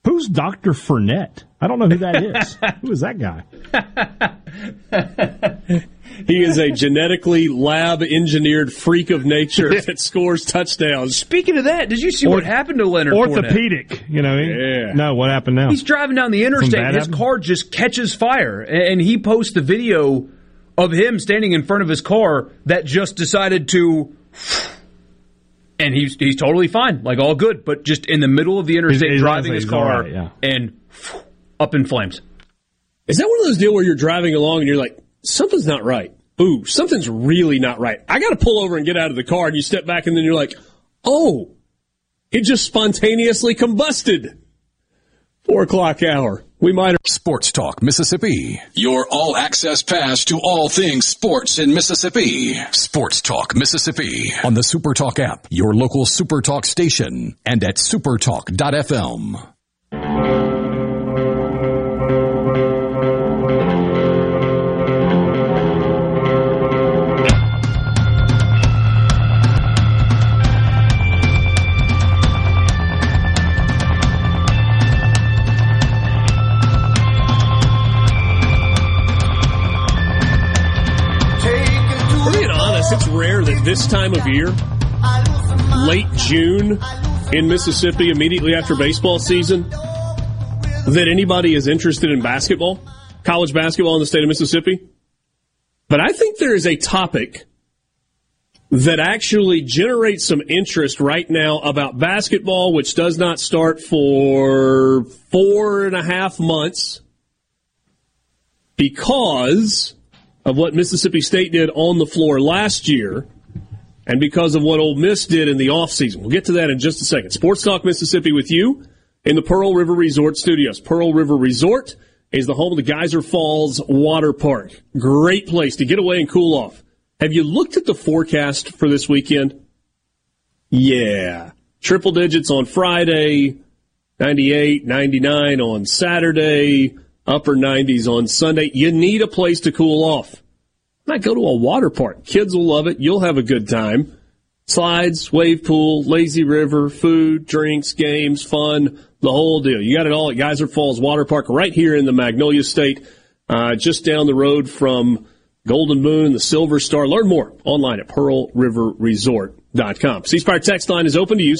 Who's Dr. Fournette? I don't know who that is. Who is that guy? He is a genetically lab-engineered freak of nature that scores touchdowns. Speaking of that, did you see what happened to Leonard Fournette? Orthopedic. No, what happened now? He's driving down the interstate, and his car just catches fire, and he posts the video of him standing in front of his car that just decided to... And he's totally fine, like all good, but just in the middle of the interstate driving his car and up in flames. Is that one of those deals where you're driving along and you're like, something's not right. Ooh, something's really not right. I got to pull over and get out of the car, and you step back and then you're like, oh, it just spontaneously combusted. 4 o'clock hour. We might have Sports Talk Mississippi, your all-access pass to all things sports in Mississippi. Sports Talk Mississippi on the SuperTalk app, your local SuperTalk station, and at supertalk.fm. This time of year, late June in Mississippi, immediately after baseball season, that anybody is interested in basketball, college basketball in the state of Mississippi. But I think there is a topic that actually generates some interest right now about basketball, which does not start for 4.5 months because of what Mississippi State did on the floor last year. And because of what Ole Miss did in the offseason. We'll get to that in just a second. Sports Talk Mississippi with you in the Pearl River Resort studios. Pearl River Resort is the home of the Geyser Falls Water Park. Great place to get away and cool off. Have you looked at the forecast for this weekend? Yeah. Triple digits on Friday, 98, 99 on Saturday, upper 90s on Sunday. You need a place to cool off. Not go to a water park. Kids will love it. You'll have a good time. Slides, wave pool, lazy river, food, drinks, games, fun, the whole deal. You got it all at Geyser Falls Water Park right here in the Magnolia State, just down the road from Golden Moon, the Silver Star. Learn more online at PearlRiverResort.com. C Spire text line is open to you,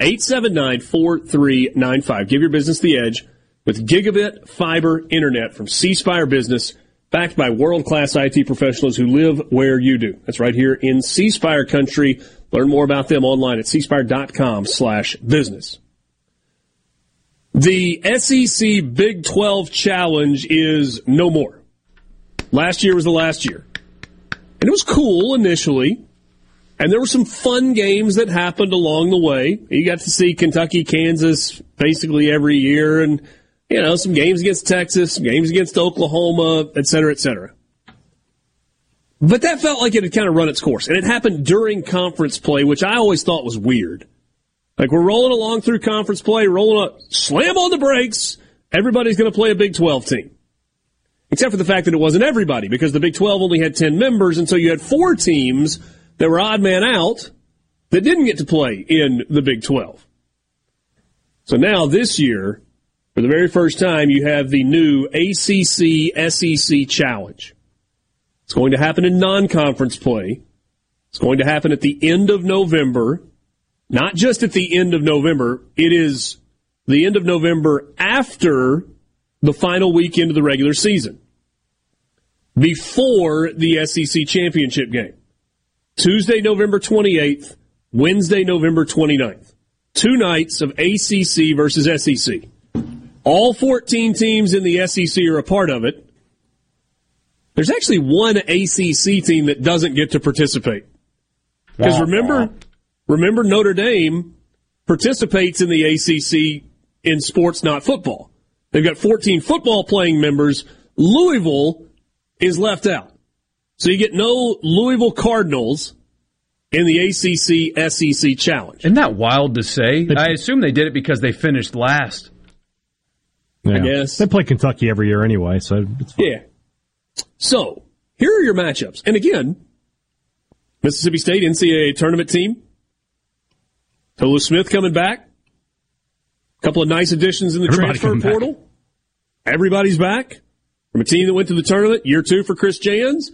601-879-4395. Give your business the edge with gigabit fiber internet from C Spire Business, backed by world-class IT professionals who live where you do. That's right here in C Spire country. Learn more about them online at cspire.com/business. The SEC Big 12 Challenge is no more. Last year was the last year. And it was cool initially. And there were some fun games that happened along the way. You got to see Kentucky, Kansas basically every year, and some games against Texas, some games against Oklahoma, et cetera, et cetera. But that felt like it had kind of run its course. And it happened during conference play, which I always thought was weird. Like, we're rolling along through conference play, rolling up, slam on the brakes, everybody's going to play a Big 12 team. Except for the fact that it wasn't everybody, because the Big 12 only had 10 members, and so you had 4 teams that were odd man out that didn't get to play in the Big 12. So now this year, for the very first time, you have the new ACC-SEC Challenge. It's going to happen in non-conference play. It's going to happen at the end of November. Not just at the end of November. It is the end of November after the final weekend of the regular season, before the SEC championship game. Tuesday, November 28th, Wednesday, November 29th. Two nights of ACC versus SEC. All 14 teams in the SEC are a part of it. There's actually one ACC team that doesn't get to participate. Because remember Notre Dame participates in the ACC in sports, not football. They've got 14 football-playing members. Louisville is left out. So you get no Louisville Cardinals in the ACC-SEC Challenge. Isn't that wild to say? I assume they did it because they finished last. Yeah. I guess. They play Kentucky every year anyway, so it's fine. Yeah. So, here are your matchups. And again, Mississippi State NCAA tournament team. Tolu Smith coming back. A couple of nice additions in the transfer portal. Everybody's back. From a team that went to the tournament, year two for Chris Jans.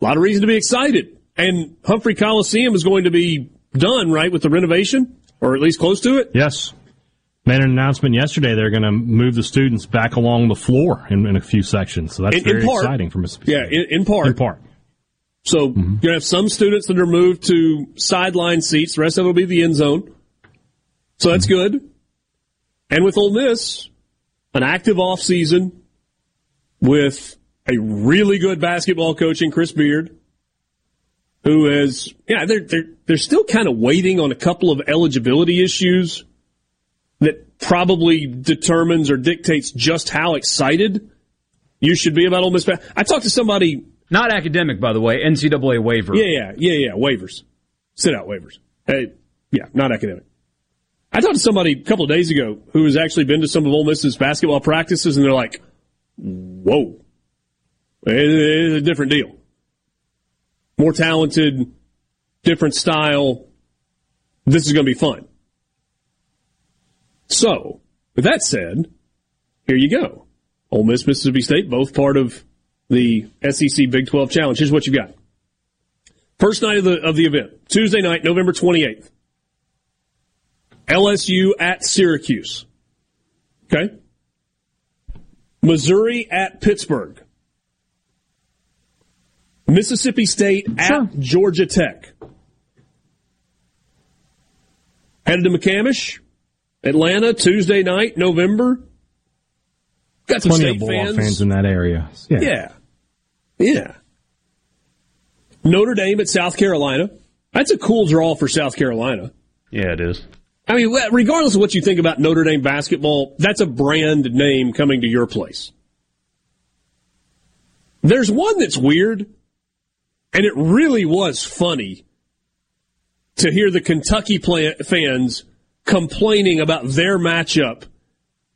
A lot of reason to be excited. And Humphrey Coliseum is going to be done, right, with the renovation? Or at least close to it? Yes. Made an announcement yesterday they're going to move the students back along the floor in a few sections. So that's very exciting for Mississippi State. Yeah, in part. So you're going to have some students that are moved to sideline seats. The rest of it will be the end zone. So that's good. And with Ole Miss, an active offseason with a really good basketball coach in Chris Beard, who has, they're still kind of waiting on a couple of eligibility issues that probably determines or dictates just how excited you should be about Ole Miss. I talked to somebody. Not academic, by the way. NCAA waiver. Yeah. Waivers. Sit-out waivers. Hey, yeah, not academic. I talked to somebody a couple of days ago who has actually been to some of Ole Miss's basketball practices, and they're like, whoa. It's a different deal. More talented, different style. This is going to be fun. So, with that said, here you go. Ole Miss, Mississippi State, both part of the SEC Big 12 Challenge. Here's what you got. First night of the event, Tuesday night, November 28th. LSU at Syracuse. Okay? Missouri at Pittsburgh. Mississippi State at Georgia Tech. Headed to McCamish. Atlanta, Tuesday night, November. Got some plenty state of fans in that area. Yeah. Notre Dame at South Carolina. That's a cool draw for South Carolina. Yeah, it is. I mean, regardless of what you think about Notre Dame basketball, that's a brand name coming to your place. There's one that's weird, and it really was funny to hear the Kentucky fans complaining about their matchup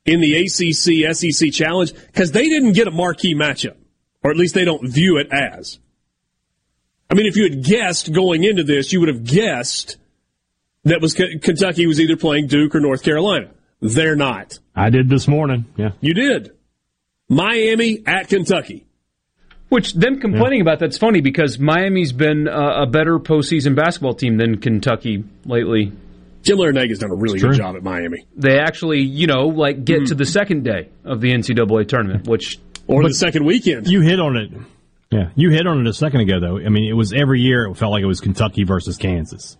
in the ACC-SEC Challenge because they didn't get a marquee matchup, or at least they don't view it as. I mean, if you had guessed going into this, you would have guessed that Kentucky was either playing Duke or North Carolina. They're not. I did this morning, yeah. You did. Miami at Kentucky. Which, them complaining about that's funny because Miami's been a better postseason basketball team than Kentucky lately. Jim Larinaga's done a really good job at Miami. They actually, get to the second day of the NCAA tournament, or the second weekend. You hit on it. Yeah, you hit on it a second ago, though. I mean, it was every year it felt like it was Kentucky versus Kansas.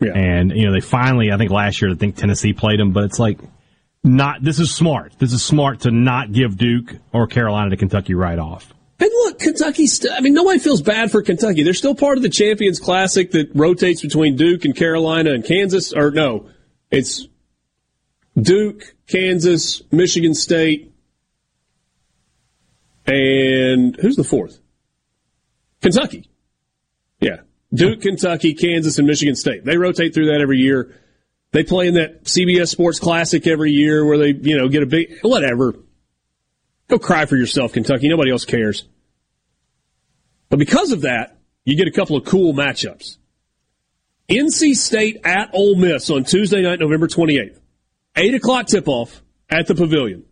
Yeah. And, they finally, I think last year, Tennessee played them, but it's like, this is smart. This is smart to not give Duke or Carolina to Kentucky right off. And look, Kentucky's nobody feels bad for Kentucky. They're still part of the Champions Classic that rotates between Duke and Carolina and Kansas. Or no, it's Duke, Kansas, Michigan State, and who's the fourth? Kentucky. Yeah, Duke, Kentucky, Kansas, and Michigan State. They rotate through that every year. They play in that CBS Sports Classic every year where they, get a big whatever. Go cry for yourself, Kentucky. Nobody else cares. But because of that, you get a couple of cool matchups. NC State at Ole Miss on Tuesday night, November 28th. 8 o'clock tip-off at the Pavilion.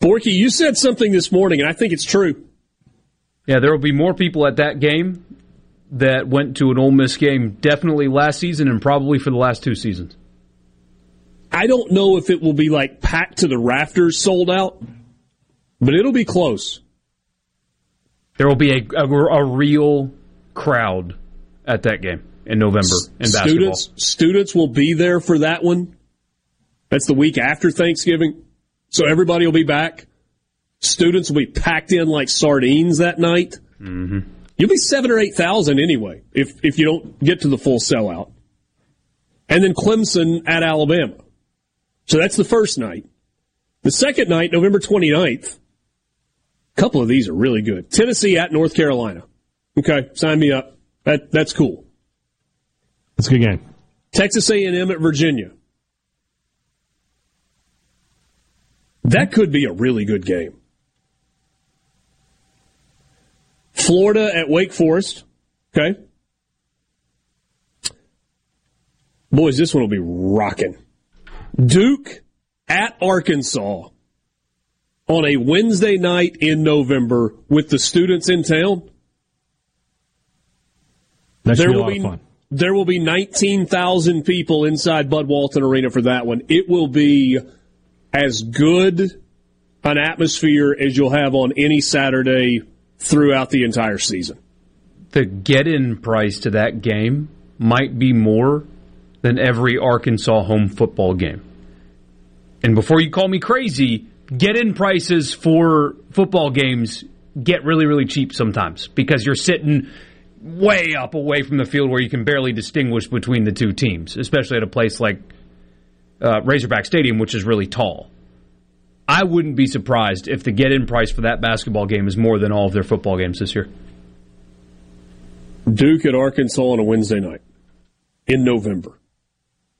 Borky, you said something this morning, and I think it's true. Yeah, there will be more people at that game that went to an Ole Miss game definitely last season and probably for the last two seasons. I don't know if it will be like packed to the rafters, sold out, but it'll be close. There will be a real crowd at that game in November in basketball. Students will be there for that one. That's the week after Thanksgiving, so everybody will be back. Students will be packed in like sardines that night. Mm-hmm. You'll be 7,000 or 8,000 anyway if you don't get to the full sellout. And then Clemson at Alabama. So that's the first night. The second night, November 29th, a couple of these are really good. Tennessee at North Carolina. Okay, sign me up. That's cool. That's a good game. Texas A&M at Virginia. That could be a really good game. Florida at Wake Forest. Okay. Boys, this one will be rocking. Duke at Arkansas on a Wednesday night in November with the students in town. That should be a lot of fun. There will be 19,000 people inside Bud Walton Arena for that one. It will be as good an atmosphere as you'll have on any Saturday throughout the entire season. The get-in price to that game might be more than every Arkansas home football game. And before you call me crazy, get-in prices for football games get really, really cheap sometimes because you're sitting way up away from the field where you can barely distinguish between the two teams, especially at a place like Razorback Stadium, which is really tall. I wouldn't be surprised if the get-in price for that basketball game is more than all of their football games this year. Duke at Arkansas on a Wednesday night in November.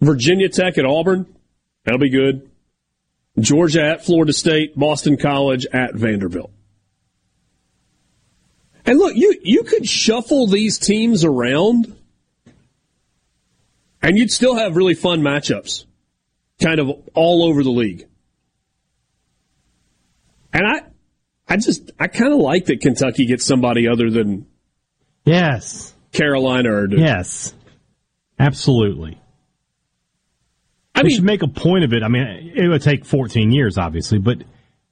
Virginia Tech at Auburn. That'll be good. Georgia at Florida State. Boston College at Vanderbilt. And look, you could shuffle these teams around, and you'd still have really fun matchups kind of all over the league. And I kind of like that Kentucky gets somebody other than yes Carolina or Duke. Yes, absolutely. I mean, should make a point of it. I mean, it would take 14 years, obviously, but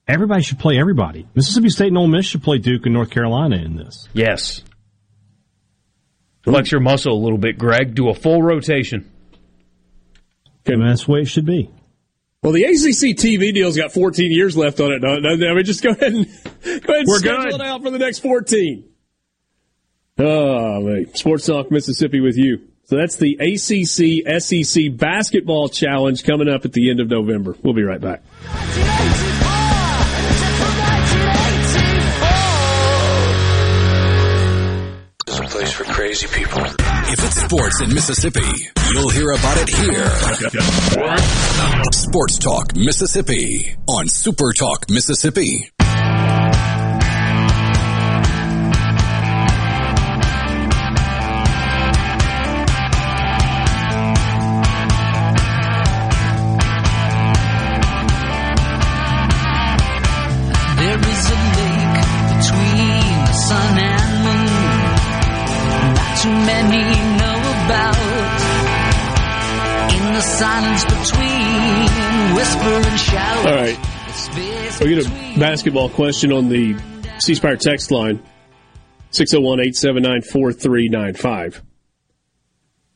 everybody should play everybody. Mississippi State and Ole Miss should play Duke and North Carolina in this. Yes. Flex your muscle a little bit, Greg. Do a full rotation. Okay, that's the way it should be. Well, the ACC TV deal's got 14 years left on it. I mean, just go ahead and schedule it out for the next 14. Oh, man. Sports Talk Mississippi with you. So that's the ACC SEC Basketball Challenge coming up at the end of November. We'll be right back. It's a place for crazy people. If it's sports in Mississippi, you'll hear about it here. Sports Talk Mississippi on Super Talk Mississippi. All right, we get a basketball question on the C Spire text line, 601-879-4395.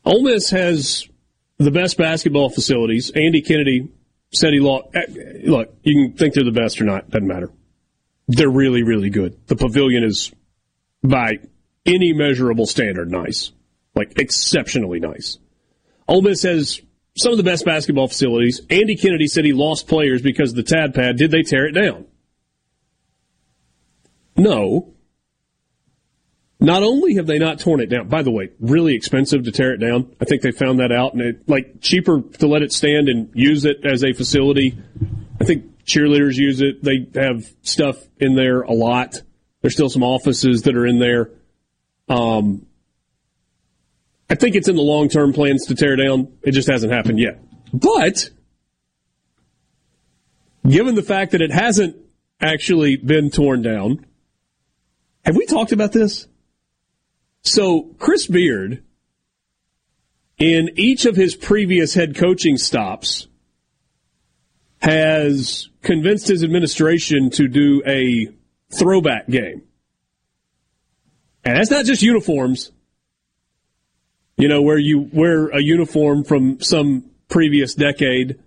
Ole Miss has the best basketball facilities. Andy Kennedy said look, you can think they're the best or not, doesn't matter. They're really, really good. The pavilion is, by any measurable standard, nice. Like, exceptionally nice. Ole Miss has some of the best basketball facilities. Andy Kennedy said he lost players because of the Tad Pad. Did they tear it down? No. Not only have they not torn it down, by the way, really expensive to tear it down. I think they found that out. And it, like, cheaper to let it stand and use it as a facility. I think cheerleaders use it. They have stuff in there a lot. There's still some offices that are in there. I think it's in the long-term plans to tear down. It just hasn't happened yet. But, given the fact that it hasn't actually been torn down, have we talked about this? So Chris Beard, in each of his previous head coaching stops, has convinced his administration to do a throwback game. And that's not just uniforms, you know, where you wear a uniform from some previous decade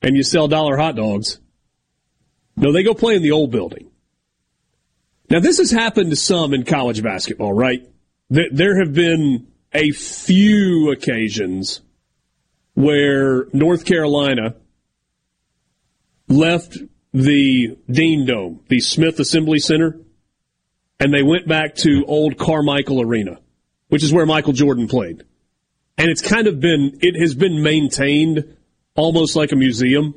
and you sell dollar hot dogs. No, they go play in the old building. Now, this has happened to some in college basketball, right? There have been a few occasions where North Carolina left the Dean Dome, the Smith Assembly Center, and they went back to old Carmichael Arena, which is where Michael Jordan played. And it's kind of been, it has been maintained almost like a museum.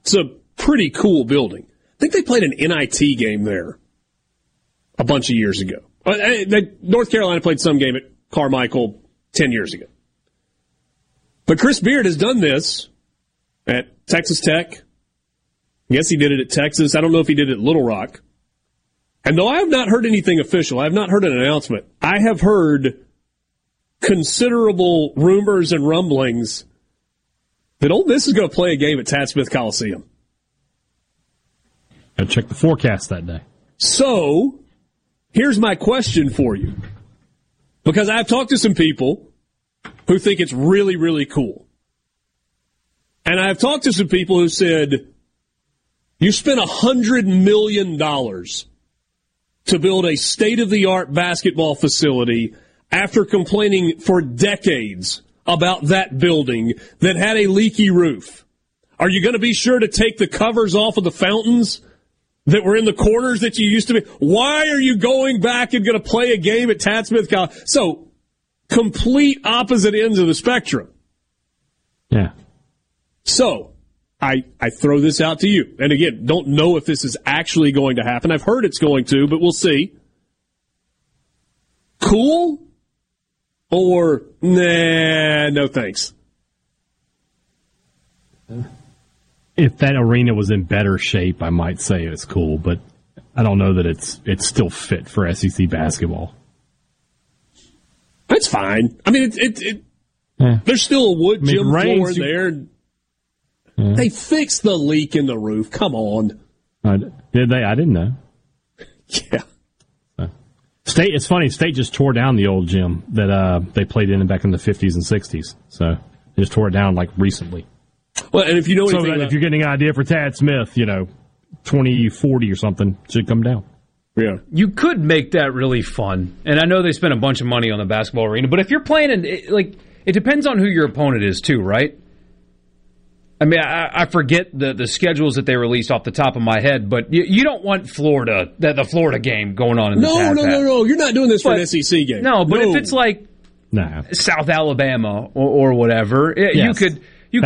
It's a pretty cool building. I think they played an NIT game there a bunch of years ago. North Carolina played some game at Carmichael 10 years ago. But Chris Beard has done this at Texas Tech. Yes, he did it at Texas. I don't know if he did it at Little Rock. And though I have not heard anything official, I have not heard an announcement, I have heard considerable rumors and rumblings that Ole Miss is going to play a game at Tad Smith Coliseum. Got to check the forecast that day. So, here's my question for you. Because I've talked to some people who think it's really, really cool. And I've talked to some people who said, you spent $100 million to build a state-of-the-art basketball facility after complaining for decades about that building that had a leaky roof. Are you going to be sure to take the covers off of the fountains that were in the corners that you used to be? Why are you going back and going to play a game at Tad Smith College? So, complete opposite ends of the spectrum. Yeah. So, I throw this out to you. And again, don't know if this is actually going to happen. I've heard it's going to, but we'll see. Cool? Or, nah, no thanks. If that arena was in better shape, I might say it's cool, but I don't know that it's still fit for SEC basketball. That's fine. I mean, there's still a wood gym floor there. Yeah. They fixed the leak in the roof. Come on. Did they? I didn't know. Yeah. State. It's funny. State just tore down the old gym that they played in back in the 50s and 60s. So they just tore it down like recently. Well, and if you know anything, so if you're getting an idea for Tad Smith, you know, 2040 or something should come down. Yeah, you could make that really fun. And I know they spent a bunch of money on the basketball arena, but if you're playing, it depends on who your opponent is too, right? I mean, I forget the schedules that they released off the top of my head, but you don't want Florida, the Florida game going on in the Tad. No. You're not doing this for an SEC game. No, but if it's like South Alabama or whatever, you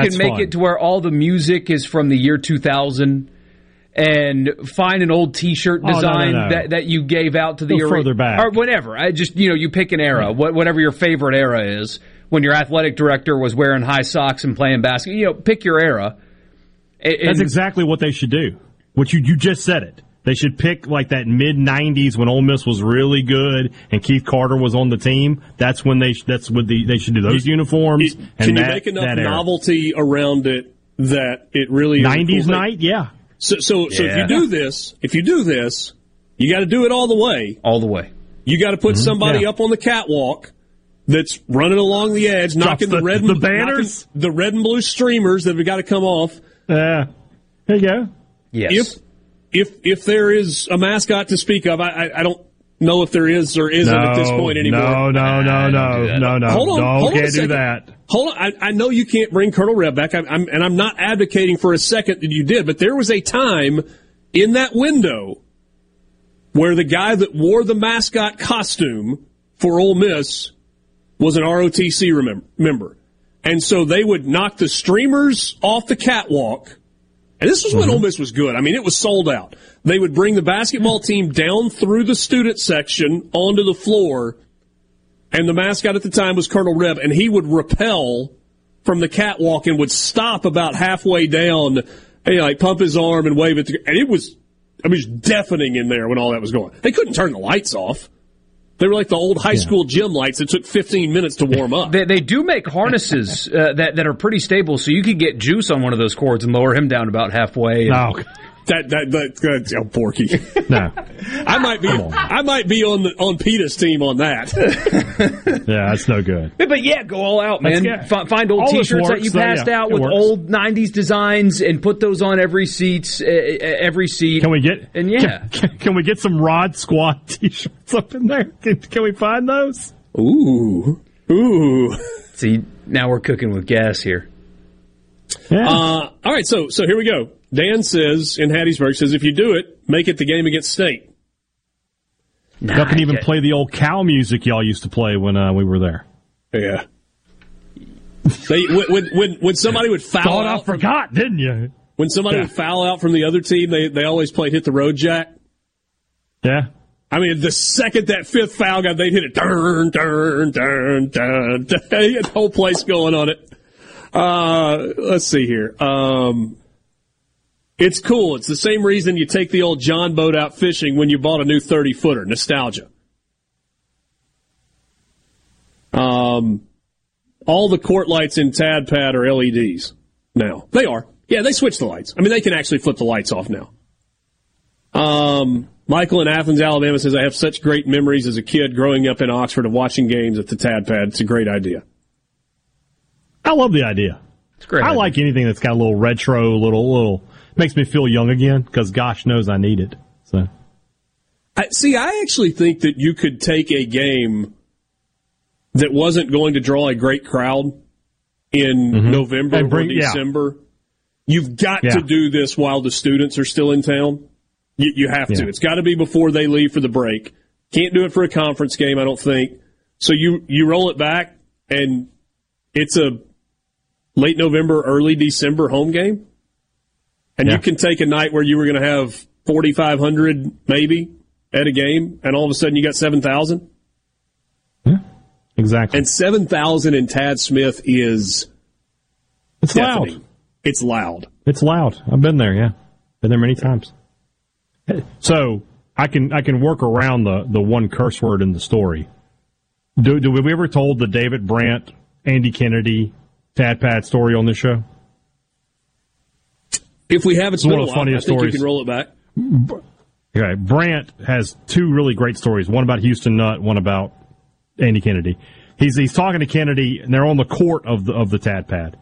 can make it to where all the music is from the year 2000 and find an old T-shirt design that you gave out to the arena. Further back. Or whatever. I just, you pick an era, whatever your favorite era is. When your athletic director was wearing high socks and playing basketball, pick your era. That's exactly what they should do. What you just said it. They should pick like that mid-90s when Ole Miss was really good and Keith Carter was on the team. That's when they should do those uniforms. Can you make enough novelty around it that it really is '90s cool night? Yeah. So if you do this, you got to do it all the way. All the way. You got to put somebody up on the catwalk that's running along the edge, knocking the red and blue streamers that have got to come off. There you go. Yes. If there is a mascot to speak of, I don't know if there is or isn't at this point anymore. No. Hold on. Can't do that. Hold on. I know you can't bring Colonel Reb back, and I'm not advocating for a second that you did, but there was a time in that window where the guy that wore the mascot costume for Ole Miss was an ROTC member. And so they would knock the streamers off the catwalk. And this was when Ole Miss was good. I mean, it was sold out. They would bring the basketball team down through the student section onto the floor, and the mascot at the time was Colonel Reb, and he would rappel from the catwalk and would stop about halfway down, and pump his arm and wave it. And it was deafening in there when all that was going on. They couldn't turn the lights off. They were like the old high school gym lights that took 15 minutes to warm up. They do make harnesses that are pretty stable, so you could get Juice on one of those cords and lower him down about halfway. Oh, that's Borky. No, I might be on Peta's team on that. Yeah, that's no good. But yeah, go all out, man. Find old all T-shirts that you passed out with old '90s designs and put those on every seat. Can we get? And yeah, can we get some Rod Squad T-shirts up in there? Can we find those? Ooh. See, now we're cooking with gas here. Yeah. All right, so here we go. Dan says in Hattiesburg, if you do it, make it the game against State. Nah, you can even play the old cow music y'all used to play when we were there. Yeah. When somebody would foul Thought out. I forgot, didn't you? When somebody would foul out from the other team, they always played hit the road jack. Yeah. I mean, the second that fifth foul got, they'd hit it. Turn, turn, turn, turn. The whole place going on it. Let's see here. It's cool. It's the same reason you take the old John boat out fishing when you bought a new 30-footer. Nostalgia. All the court lights in Tad Pad are LEDs now. They are. Yeah, they switch the lights. I mean, they can actually flip the lights off now. Michael in Athens, Alabama says, I have such great memories as a kid growing up in Oxford of watching games at the Tad Pad. It's a great idea. I love the idea. It's great. I like anything that's got a little retro, little makes me feel young again because gosh knows I need it. So, I actually think that you could take a game that wasn't going to draw a great crowd in November or December. Yeah. You've got to do this while the students are still in town. You have to. It's got to be before they leave for the break. Can't do it for a conference game, I don't think. So you roll it back and it's a late November, early December home game. And you can take a night where you were going to have 4,500 maybe at a game, and all of a sudden you got 7,000. Yeah, exactly. And 7,000 in Tad Smith is... It's deafening. Loud. It's loud. It's loud. I've been there, yeah. Been there many times. So I can work around the one curse word in the story. Do we ever told the David Brandt, Andy Kennedy, Tad Pat story on this show? If we have, it's one of the funniest stories. I think you can roll it back. Okay, Brandt has two really great stories. One about Houston Nutt, one about Andy Kennedy. He's talking to Kennedy, and they're on the court of the Tad Pad,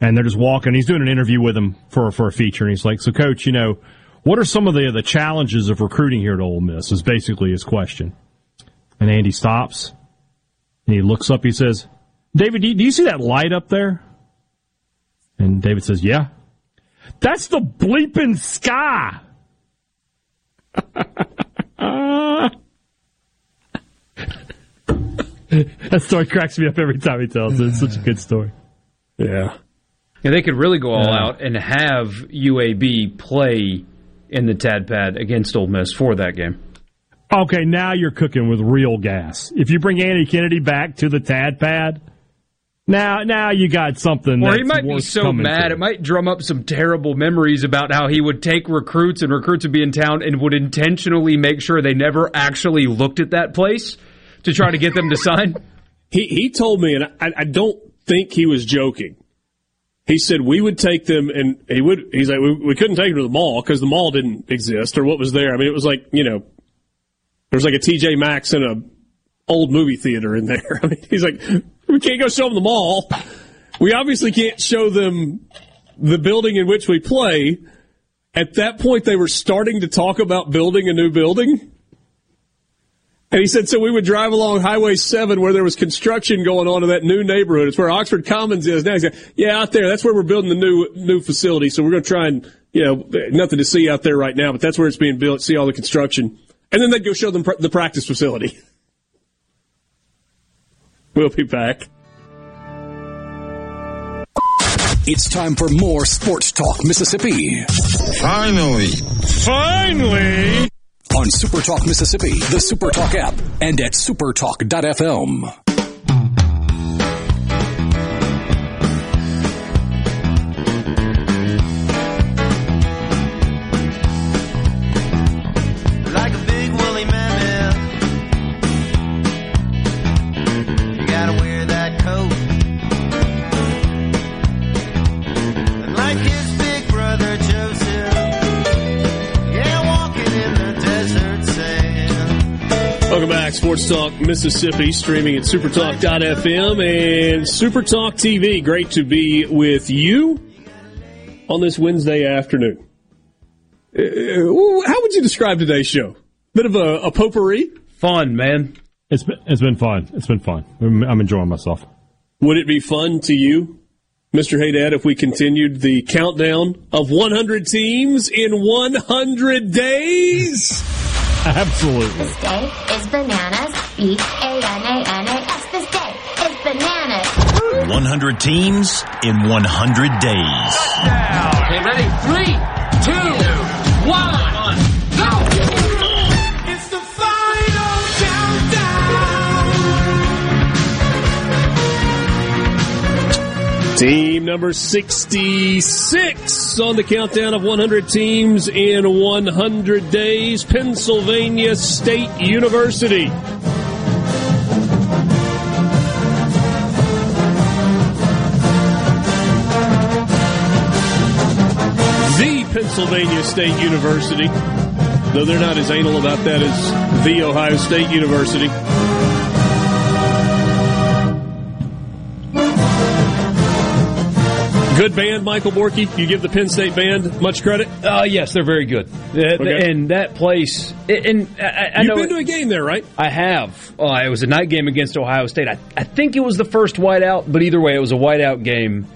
and they're just walking. He's doing an interview with him for a feature, and he's like, "So, Coach, what are some of the challenges of recruiting here at Ole Miss?" is basically his question. And Andy stops, and he looks up. He says, "David, do you see that light up there?" And David says, "Yeah." "That's the bleeping sky." That story cracks me up every time he tells it. It's such a good story. Yeah. And they could really go all out and have UAB play in the Tad Pad against Ole Miss for that game. Okay, now you're cooking with real gas. If you bring Andy Kennedy back to the Tad Pad... Now you got something. Or he might be so mad, it might drum up some terrible memories about how he would take recruits and recruits would be in town and would intentionally make sure they never actually looked at that place to try to get them to sign. He told me, and I don't think he was joking. He said we would take them, and he's like we couldn't take them to the mall because the mall didn't exist or what was there. I mean, it was like there was like a TJ Maxx and a old movie theater in there. I mean, he's like, we can't go show them the mall. We obviously can't show them the building in which we play. At that point, they were starting to talk about building a new building. And he said, so we would drive along Highway 7 where there was construction going on in that new neighborhood. It's where Oxford Commons is now. He's like, out there, that's where we're building the new facility. So we're going to try and, nothing to see out there right now, but that's where it's being built, see all the construction. And then they'd go show them the practice facility. We'll be back. It's time for more Sports Talk Mississippi. Finally! On Super Talk Mississippi, the Super Talk app, and at supertalk.fm. Sports Talk Mississippi, streaming at supertalk.fm and SuperTalk TV. Great to be with you on this Wednesday afternoon. How would you describe today's show? Bit of a potpourri? Fun, man. It's been fun. It's been fun. I'm enjoying myself. Would it be fun to you, Mr. Haydad, if we continued the countdown of 100 teams in 100 days? Absolutely. This day is bananas. B-A-N-A-N-A-S. This day is bananas. 100 teams in 100 days. Touchdown. Okay, ready? 3, 2, 1, go! It's the final countdown. Team number 66 on the countdown of 100 teams in 100 days, Pennsylvania State University. Pennsylvania State University, though they're not as anal about that as the Ohio State University. Good band, Michael Borky. You give the Penn State band much credit? Yes, they're very good. Okay. And that place... And I know you've been to a game there, right? I have. It was a night game against Ohio State. I think it was the first whiteout, but either way, it was a whiteout game.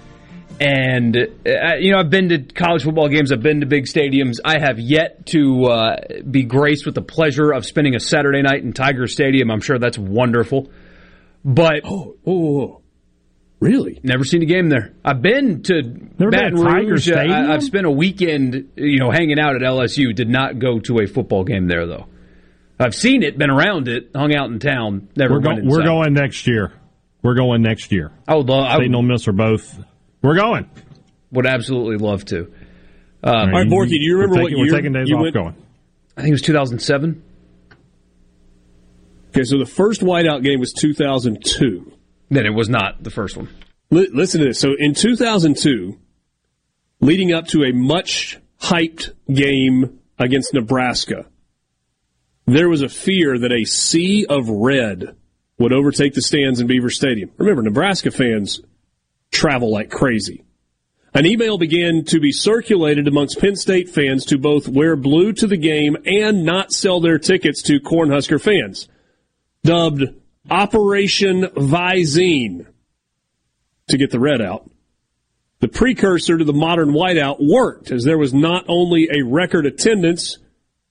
And, I've been to college football games. I've been to big stadiums. I have yet to be graced with the pleasure of spending a Saturday night in Tiger Stadium. I'm sure that's wonderful. But really? Never seen a game there. I've been to Baton Rouge. I've spent a weekend, hanging out at LSU. Did not go to a football game there, though. I've seen it, been around it, hung out in town. Never went inside. We're going next year. I would love. State and Ole Miss are both. We're going. Would absolutely love to. All right, Borky, do you remember what year we're taking days off went? Going. I think it was 2007. Okay, so the first whiteout game was 2002. Then it was not the first one. Listen to this. So in 2002, leading up to a much-hyped game against Nebraska, there was a fear that a sea of red would overtake the stands in Beaver Stadium. Remember, Nebraska fans travel like crazy. An email began to be circulated amongst Penn State fans to both wear blue to the game and not sell their tickets to Cornhusker fans, dubbed Operation Visine, to get the red out. The precursor to the modern whiteout worked, as there was not only a record attendance,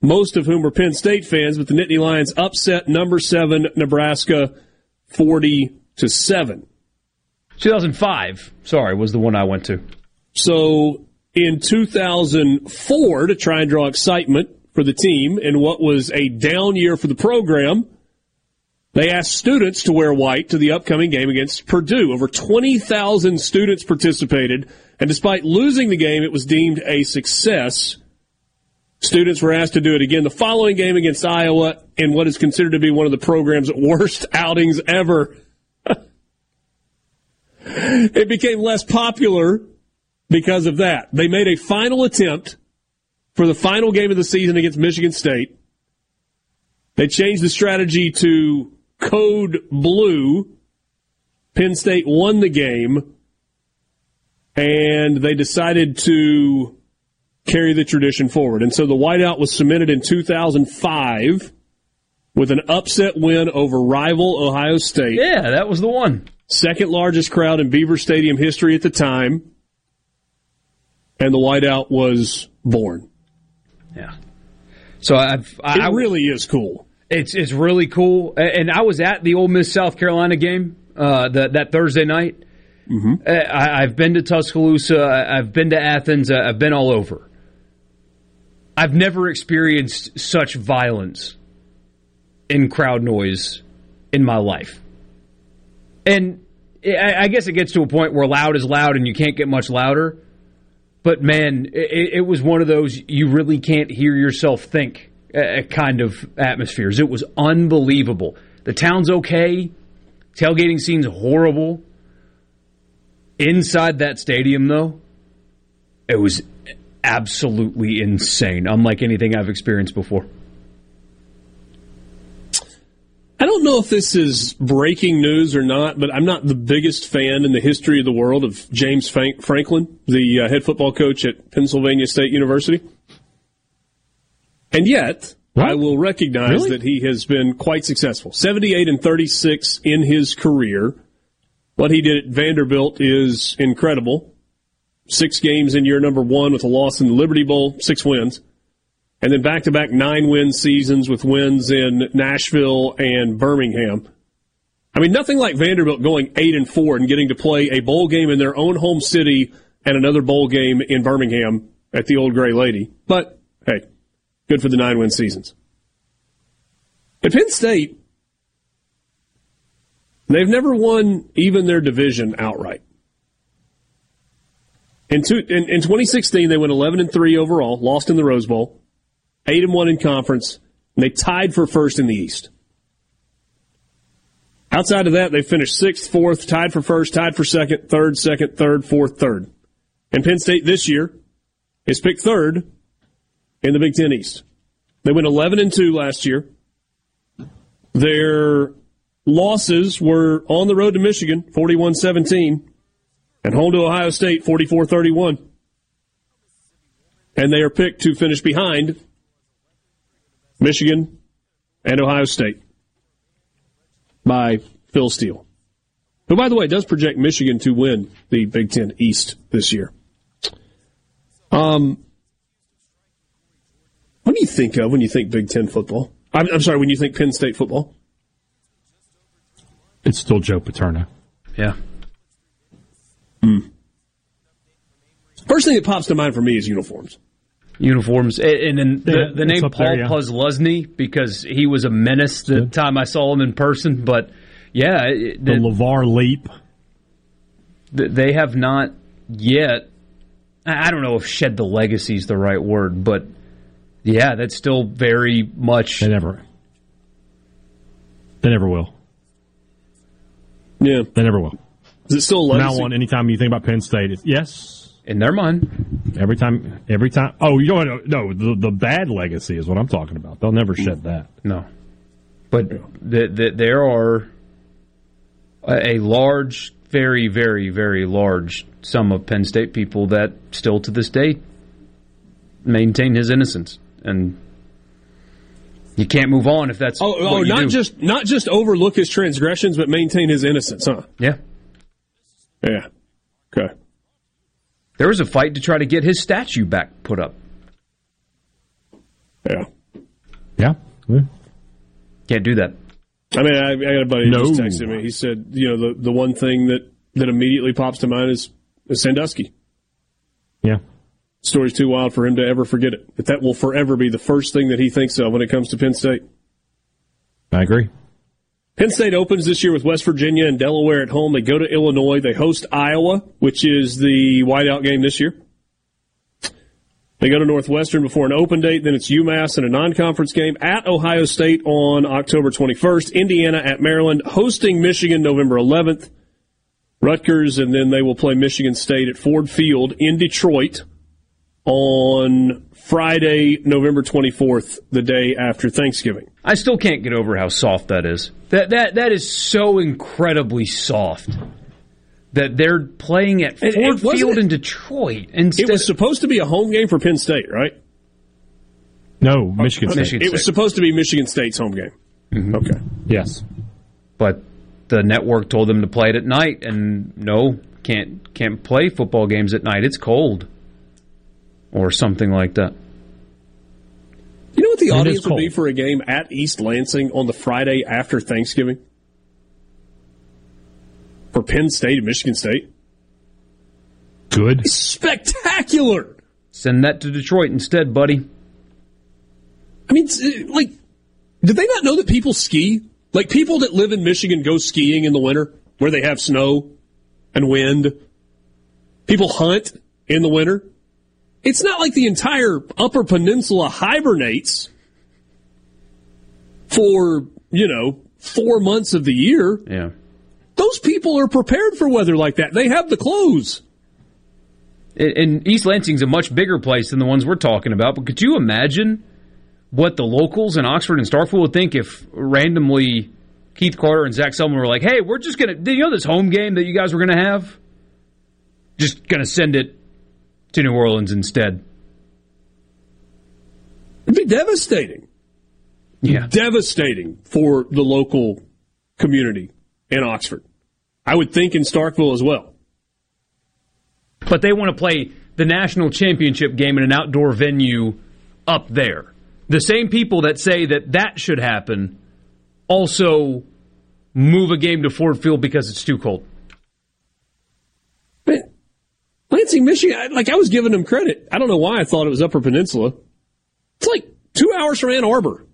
most of whom were Penn State fans, but the Nittany Lions upset number 7 Nebraska 40-7. 2005, was the one I went to. So in 2004, to try and draw excitement for the team in what was a down year for the program, they asked students to wear white to the upcoming game against Purdue. Over 20,000 students participated, and despite losing the game, it was deemed a success. Students were asked to do it again the following game against Iowa in what is considered to be one of the program's worst outings ever. It became less popular because of that. They made a final attempt for the final game of the season against Michigan State. They changed the strategy to code blue. Penn State won the game, and they decided to carry the tradition forward. And so the whiteout was cemented in 2005 with an upset win over rival Ohio State. Yeah, that was the one. Second largest crowd in Beaver Stadium history at the time. And the whiteout was born. Yeah. So it really is cool. It's really cool. And I was at the Ole Miss South Carolina game that Thursday night. Mm-hmm. I've been to Tuscaloosa. I've been to Athens. I've been all over. I've never experienced such violence in crowd noise in my life. And I guess it gets to a point where loud is loud and you can't get much louder. But, man, it was one of those you really can't hear yourself think kind of atmospheres. It was unbelievable. The town's okay. Tailgating scene's horrible. Inside that stadium, though, it was absolutely insane, unlike anything I've experienced before. I I don't know if this is breaking news or not, but I'm not the biggest fan in the history of the world of James Franklin, the head football coach at Pennsylvania State University. And yet, what? I will recognize that he has been quite successful. 78-36 in his career. What he did at Vanderbilt is incredible. 6 games in year number 1 with a loss in the Liberty Bowl, 6 wins. And then back-to-back 9-win seasons with wins in Nashville and Birmingham. I mean, nothing like Vanderbilt going 8-4 and getting to play a bowl game in their own home city and another bowl game in Birmingham at the Old Gray Lady. But, hey, good for the 9-win seasons. At Penn State, they've never won even their division outright. In 2016, they went 11-3 overall, lost in the Rose Bowl, 8-1 in conference, and they tied for first in the East. Outside of that, they finished 6th, 4th, tied for first, tied for second, third, 4th, third. And Penn State this year is picked third in the Big Ten East. They went 11-2 last year. Their losses were on the road to Michigan, 41-17. And home to Ohio State, 44-31. And they are picked to finish behind Michigan and Ohio State by Phil Steele, who, by the way, does project Michigan to win the Big Ten East this year. What do you think of when you think Big Ten football? I'm sorry, when you think Penn State football? It's still Joe Paterno. Yeah. First thing that pops to mind for me is uniforms. Uniforms. And then the name Paul Posluszny, because he was a menace the time I saw him in person. But, yeah. The LeVar Leap. They have not yet. I don't know if shed the legacy is the right word. But, yeah, that's still very much. They never will. Yeah. They never will. Is it still a legacy? Now on anytime you think about Penn State, it's yes. In their mind. Every time. Oh, you don't know. No, the bad legacy is what I'm talking about. They'll never shed that. No. But there are a large, very, very, very large sum of Penn State people that still to this day maintain his innocence. And you can't move on if that's what you do. Not just overlook his transgressions, but maintain his innocence, huh? Yeah. Yeah. Okay. There was a fight to try to get his statue back put up. Yeah. Yeah. Can't do that. I mean, I got a buddy who just texted me. He said, you know, the one thing that immediately pops to mind is Sandusky. Yeah. Story's too wild for him to ever forget it. But that will forever be the first thing that he thinks of when it comes to Penn State. I agree. Penn State opens this year with West Virginia and Delaware at home. They go to Illinois. They host Iowa, which is the whiteout game this year. They go to Northwestern before an open date. Then it's UMass in a non-conference game at Ohio State on October 21st. Indiana at Maryland, hosting Michigan November 11th. Rutgers, and then they will play Michigan State at Ford Field in Detroit on Friday, November 24th, the day after Thanksgiving. I still can't get over how soft that is. That is so incredibly soft that they're playing at Ford Field in Detroit. It was supposed to be a home game for Penn State, right? No, Michigan State. Michigan State. It was supposed to be Michigan State's home game. Mm-hmm. Okay. Yes. But the network told them to play it at night, and no, can't play football games at night. It's cold. Or something like that. You know what the audience would be for a game at East Lansing on the Friday after Thanksgiving? For Penn State and Michigan State? Good. It's spectacular! Send that to Detroit instead, buddy. I mean, like, did they not know that people ski? Like, people that live in Michigan go skiing in the winter, where they have snow and wind. People hunt in the winter. It's not like the entire Upper Peninsula hibernates for, 4 months of the year. Yeah. Those people are prepared for weather like that. They have the clothes. And East Lansing's a much bigger place than the ones we're talking about, but could you imagine what the locals in Oxford and Starkville would think if randomly Keith Carter and Zach Selman were like, hey, we're just going to, you know, this home game that you guys were going to have? Just going to send it to New Orleans instead. It'd be devastating. Yeah. Devastating for the local community in Oxford. I would think in Starkville as well. But they want to play the national championship game in an outdoor venue up there. The same people that say that that should happen also move a game to Ford Field because it's too cold. Man, Lansing, Michigan, I was giving them credit. I don't know why I thought it was Upper Peninsula. It's like 2 hours from Ann Arbor.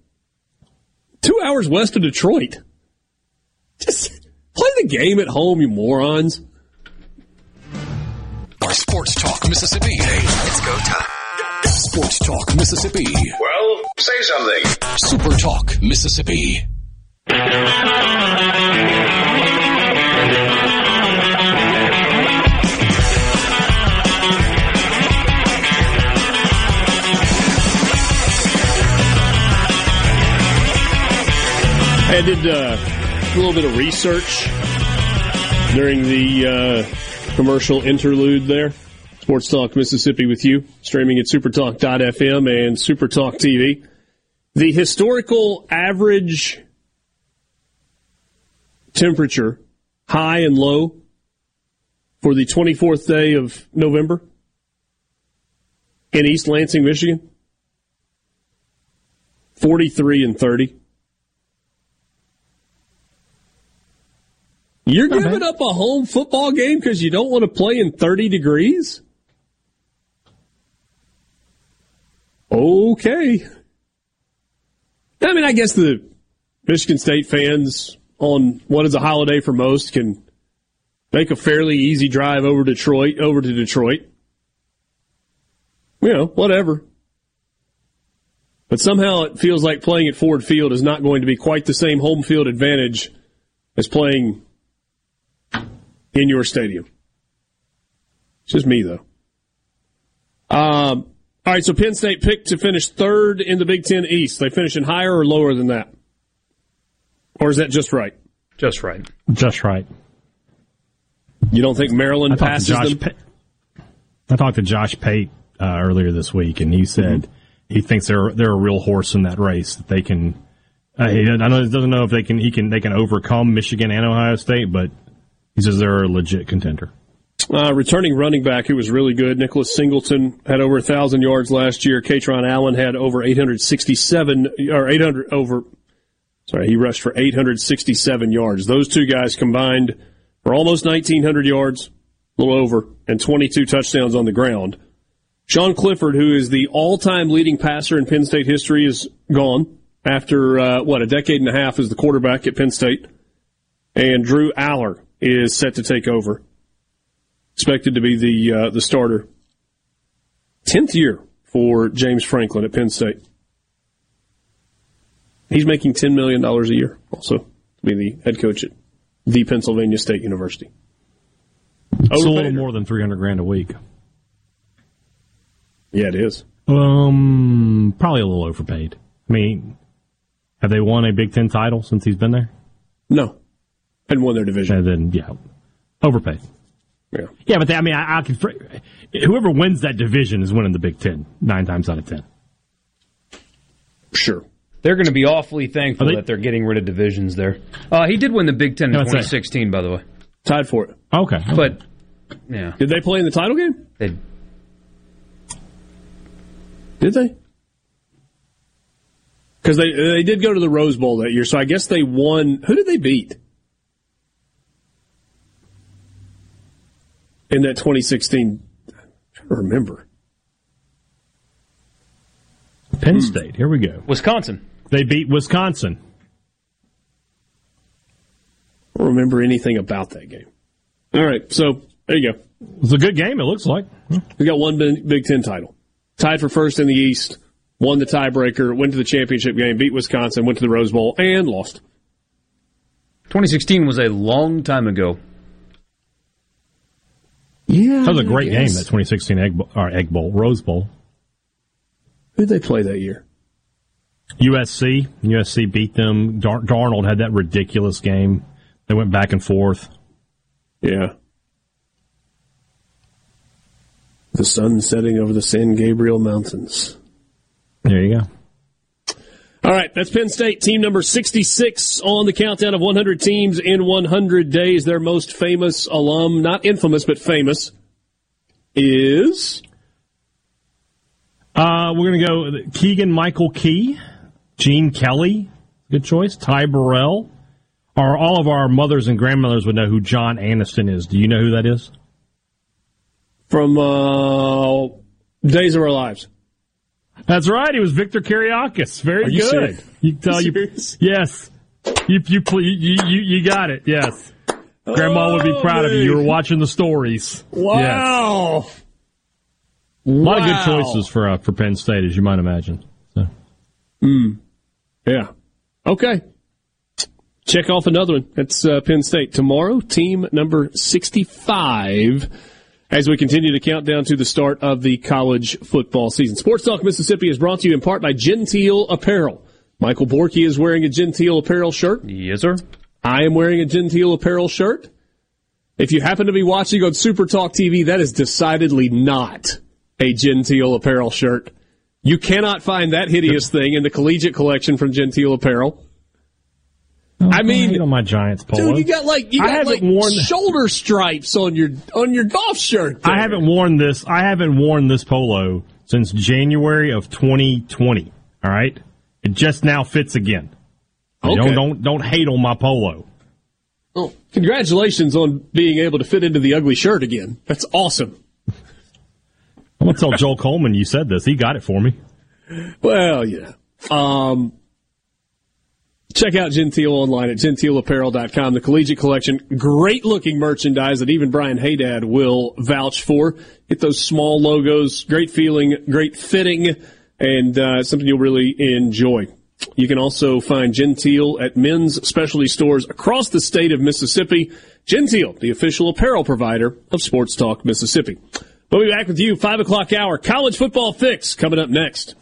2 hours west of Detroit. Just play the game at home, you morons. Our Sports Talk Mississippi. Hey, it's go time. Sports Talk Mississippi. Well, say something. Super Talk Mississippi. I did a little bit of research during the commercial interlude there. Sports Talk Mississippi with you, streaming at supertalk.fm and Supertalk TV. The historical average temperature, high and low, for the 24th day of November in East Lansing, Michigan, 43 and 30. You're giving up a home football game because you don't want to play in 30 degrees? Okay. I mean, I guess the Michigan State fans on what is a holiday for most can make a fairly easy drive over to Detroit. You know, whatever. But somehow it feels like playing at Ford Field is not going to be quite the same home field advantage as playing in your stadium. It's just me, though. All right, so Penn State picked to finish third in the Big Ten East. They finishing higher or lower than that? Or is that just right? Just right. Just right. You don't think Maryland passes them? I talked to Josh Pate earlier this week, and he said he thinks they're a real horse in that race. That they can. He doesn't know if they can overcome Michigan and Ohio State, but he says they're a legit contender. Returning running back who was really good, Nicholas Singleton, had over 1,000 yards last year. Katron Allen had over he rushed for 867 yards. Those two guys combined for almost 1,900 yards, a little over, and 22 touchdowns on the ground. Sean Clifford, who is the all-time leading passer in Penn State history, is gone after, a decade and a half as the quarterback at Penn State. And Drew Aller is set to take over. Expected to be the starter. 10th year for James Franklin at Penn State. He's making $10 million a year also to be the head coach at the Pennsylvania State University. It's a little more than $300,000 a week. Yeah, it is. Probably a little overpaid. I mean, have they won a Big Ten title since he's been there? No. Hadn't won their division. And then, yeah, overpaid. Yeah, but whoever wins that division is winning the Big Ten 9 times out of 10. Sure. They're going to be awfully thankful that they're getting rid of divisions there. He did win the Big Ten in 2016, by the way. Tied for it. Okay. But, yeah. Did they play in the title game? Did they? Because they did go to the Rose Bowl that year, so I guess they won. Who did they beat in that 2016, I remember. Penn State, here we go. Wisconsin. They beat Wisconsin. I don't remember anything about that game. All right, so there you go. It was a good game, it looks like. We got one Big Ten title. Tied for first in the East, won the tiebreaker, went to the championship game, beat Wisconsin, went to the Rose Bowl, and lost. 2016 was a long time ago. Yeah, that was a great game, that 2016 Egg Bowl, Rose Bowl. Who did they play that year? USC beat them. Darnold had that ridiculous game. They went back and forth. Yeah. The sun setting over the San Gabriel Mountains. There you go. All right, that's Penn State, team number 66 on the countdown of 100 teams in 100 days. Their most famous alum, not infamous, but famous, is? We're going to go Keegan-Michael Key, Gene Kelly, good choice, Ty Burrell. All of our mothers and grandmothers would know who John Aniston is. Do you know who that is? From Days of Our Lives. That's right. He was Victor Kiriakis. Very good. Serious? You tell you. Serious? Yes. You got it. Yes. Grandma would be proud of you. You were watching the stories. Wow. Yes. A lot of good choices for Penn State, as you might imagine. So. Yeah. Okay. Check off another one. That's Penn State tomorrow. Team number 65. As we continue to count down to the start of the college football season. Sports Talk Mississippi is brought to you in part by Genteel Apparel. Michael Borky is wearing a Genteel Apparel shirt. Yes, sir. I am wearing a Genteel Apparel shirt. If you happen to be watching on Super Talk TV, that is decidedly not a Genteel Apparel shirt. You cannot find that hideous thing in the collegiate collection from Genteel Apparel. I mean, on my Giants polo. Dude, you got shoulder stripes on your golf shirt. There. I haven't worn this polo since January of 2020. All right, it just now fits again. Okay. Don't hate on my polo. Oh, congratulations on being able to fit into the ugly shirt again. That's awesome. I'm gonna tell Joel Coleman you said this. He got it for me. Well, yeah. Check out Genteel online at genteelapparel.com. The collegiate collection, great-looking merchandise that even Brian Haydad will vouch for. Get those small logos, great feeling, great fitting, and something you'll really enjoy. You can also find Genteel at men's specialty stores across the state of Mississippi. Genteel, the official apparel provider of Sports Talk Mississippi. We'll be back with you, 5 o'clock hour, College Football Fix, coming up next.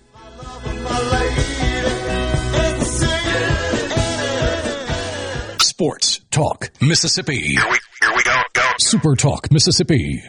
Sports Talk Mississippi. Here we go. Super Talk Mississippi.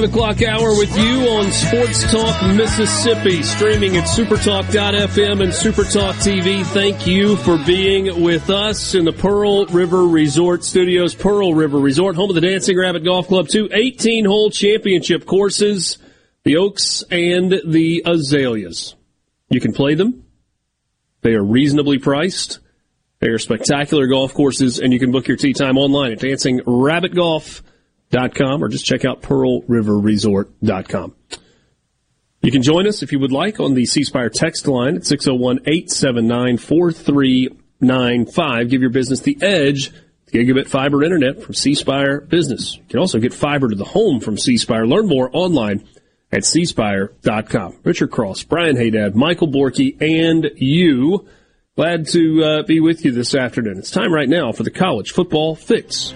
O'clock hour with you on Sports Talk Mississippi, streaming at supertalk.fm and Supertalk TV. Thank you for being with us in the Pearl River Resort Studios. Pearl River Resort, home of the Dancing Rabbit Golf Club, two 18-hole championship courses, the Oaks and the Azaleas. You can play them. They are reasonably priced. They are spectacular golf courses, and you can book your tee time online at DancingRabbitGolf.com or just check out PearlRiverResort.com. You can join us if you would like on the C Spire text line at 601-879-4395. Give your business the edge with gigabit fiber internet from C Spire Business. You can also get fiber to the home from C Spire. Learn more online at cspire.com. Richard Cross, Brian Haydad, Michael Borky, and you. Glad to be with you this afternoon. It's time right now for the College Football Fix.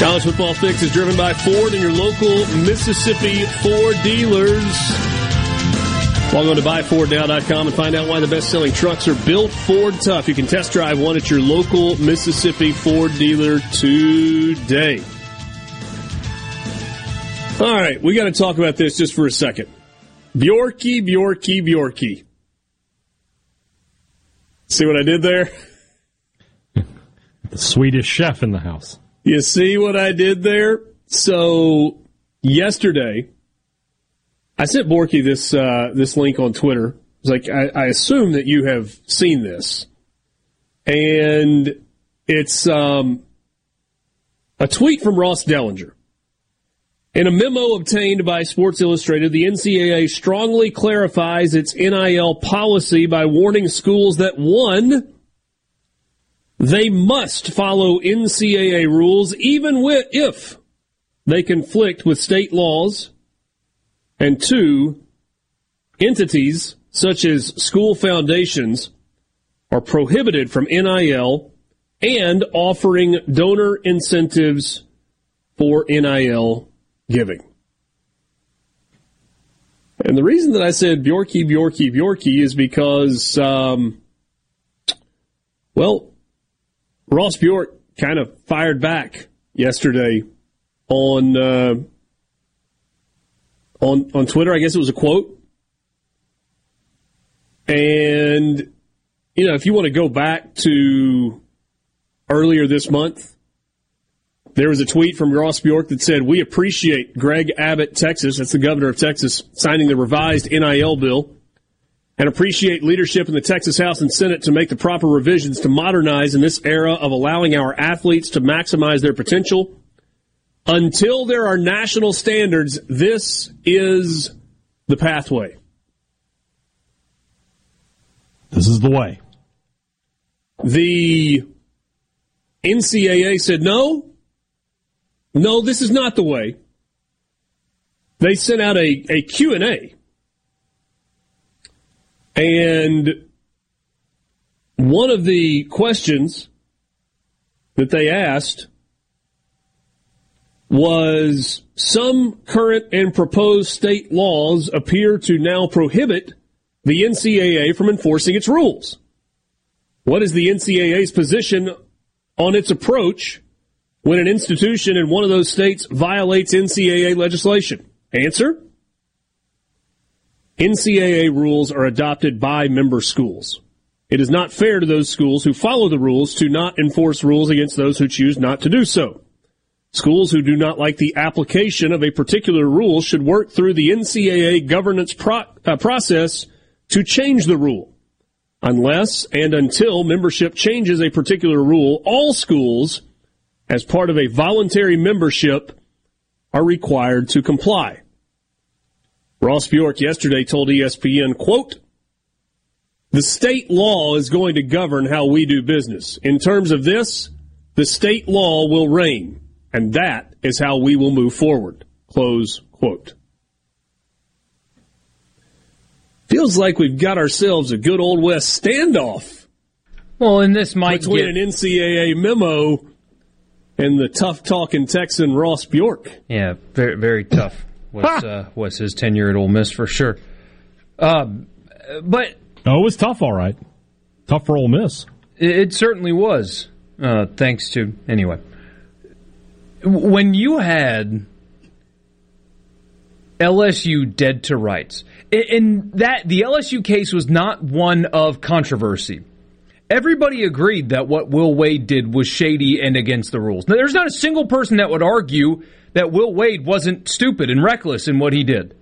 College Football Fix is driven by Ford and your local Mississippi Ford dealers. Log on to buyfordnow.com and find out why the best-selling trucks are built Ford tough. You can test drive one at your local Mississippi Ford dealer today. All right, we got to talk about this just for a second. Bjorky. See what I did there? The Swedish chef in the house. You see what I did there? So yesterday, I sent Borky this link on Twitter. It's like I assume that you have seen this, and it's a tweet from Ross Dellinger, In a memo obtained by Sports Illustrated, the NCAA strongly clarifies its NIL policy by warning schools that, one, they must follow NCAA rules even if they conflict with state laws, and two, entities such as school foundations are prohibited from NIL and offering donor incentives for NIL giving. And the reason that I said Bjorky is because, Ross Bjork kind of fired back yesterday on Twitter. I guess it was a quote. And, you know, if you want to go back to earlier this month, there was a tweet from Ross Bjork that said, "We appreciate Greg Abbott, Texas," that's the governor of Texas, "signing the revised NIL bill, and appreciate leadership in the Texas House and Senate to make the proper revisions to modernize in this era of allowing our athletes to maximize their potential. Until there are national standards, this is the pathway." This is the way. The NCAA said, no, this is not the way. They sent out a Q&A. And one of the questions that they asked was, "Some current and proposed state laws appear to now prohibit the NCAA from enforcing its rules. What is the NCAA's position on its approach when an institution in one of those states violates NCAA legislation?" Answer: NCAA rules are adopted by member schools. It is not fair to those schools who follow the rules to not enforce rules against those who choose not to do so. Schools who do not like the application of a particular rule should work through the NCAA governance process to change the rule. Unless and until membership changes a particular rule, all schools, as part of a voluntary membership, are required to comply. Ross Bjork yesterday told ESPN, quote, "The state law is going to govern how we do business. In terms of this, the state law will reign, and that is how we will move forward." Close quote. Feels like we've got ourselves a good old West standoff. Well, and this might between an NCAA memo and the tough-talking Texan Ross Bjork. Yeah, very, very tough. Was his tenure at Ole Miss for sure? It was tough, all right. Tough for Ole Miss. It certainly was. When you had LSU dead to rights, and that the LSU case was not one of controversy. Everybody agreed that what Will Wade did was shady and against the rules. Now, there's not a single person that would argue that Will Wade wasn't stupid and reckless in what he did.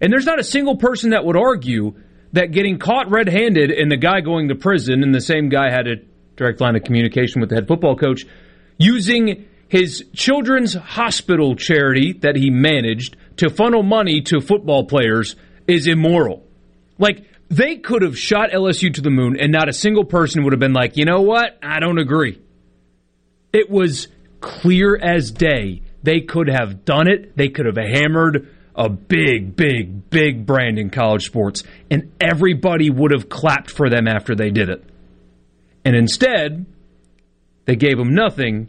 And there's not a single person that would argue that getting caught red-handed and the guy going to prison, and the same guy had a direct line of communication with the head football coach, using his children's hospital charity that he managed to funnel money to football players is immoral. Like, they could have shot LSU to the moon, and not a single person would have been like, you know what? I don't agree. It was clear as day. They could have done it. They could have hammered a big, big, big brand in college sports, and everybody would have clapped for them after they did it. And instead, they gave them nothing,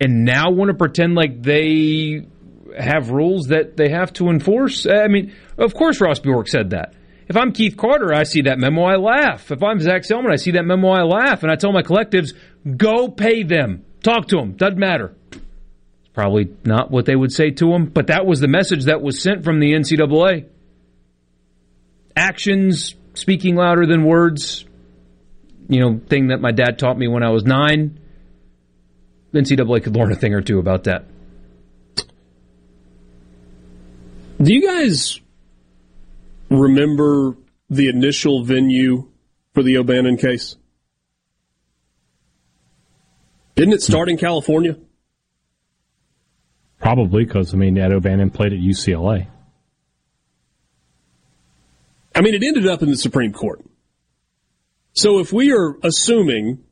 and now want to pretend like they have rules that they have to enforce. I mean, of course Ross Bjork said that. If I'm Keith Carter, I see that memo, I laugh. If I'm Zach Selman, I see that memo, I laugh. And I tell my collectives, go pay them. Talk to them. Doesn't matter. It's probably not what they would say to them, but that was the message that was sent from the NCAA. Actions speaking louder than words. Thing that my dad taught me when I was 9. The NCAA could learn a thing or two about that. Do you guys remember the initial venue for the O'Bannon case? Didn't it start in California? Probably because, I mean, Ed O'Bannon played at UCLA. I mean, it ended up in the Supreme Court. So if we are assuming,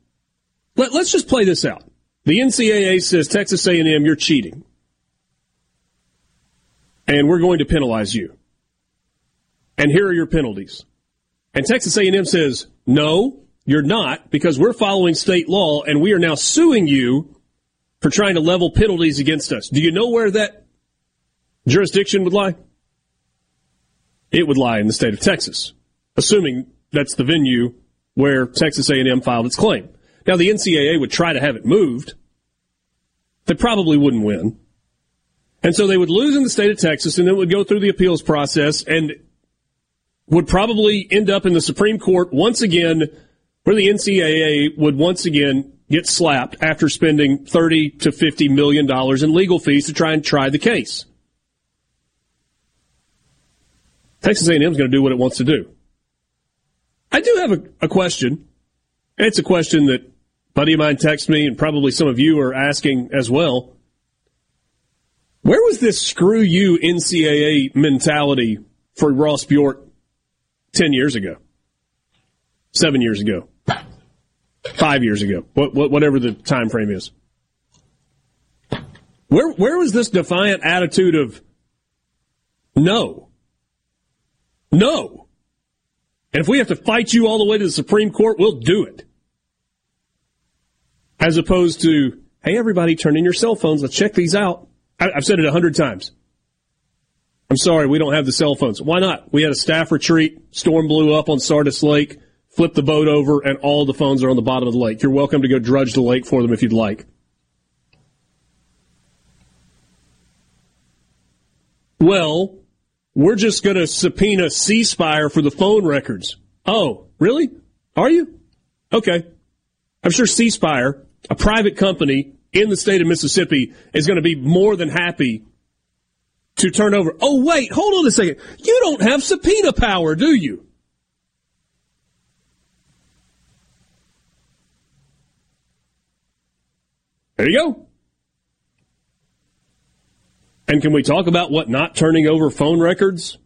let's just play this out. The NCAA says, Texas A&M, you're cheating. And we're going to penalize you. And here are your penalties. And Texas A&M says, no, you're not, because we're following state law, and we are now suing you for trying to level penalties against us. Do you know where that jurisdiction would lie? It would lie in the state of Texas, assuming that's the venue where Texas A&M filed its claim. Now, the NCAA would try to have it moved. They probably wouldn't win. And so they would lose in the state of Texas, and it would go through the appeals process and would probably end up in the Supreme Court once again, where the NCAA would once again get slapped after spending $30 to $50 million in legal fees to try the case. Texas A&M is going to do what it wants to do. I do have a question. It's a question that a buddy of mine texted me, and probably some of you are asking as well. Where was this screw you NCAA mentality for Ross Bjork 10 years ago, 7 years ago, 5 years ago, whatever the time frame is? Where was this defiant attitude of no? And if we have to fight you all the way to the Supreme Court, we'll do it. As opposed to, hey, everybody, turn in your cell phones. Let's check these out. I've said it 100 times. I'm sorry, we don't have the cell phones. Why not? We had a staff retreat. Storm blew up on Sardis Lake. Flipped the boat over, and all the phones are on the bottom of the lake. You're welcome to go drudge the lake for them if you'd like. Well, we're just going to subpoena C Spire for the phone records. Oh, really? Are you? Okay. I'm sure C Spire, a private company in the state of Mississippi, is going to be more than happy to turn over. Oh, wait, hold on a second. You don't have subpoena power, do you? There you go. And can we talk about what not turning over phone records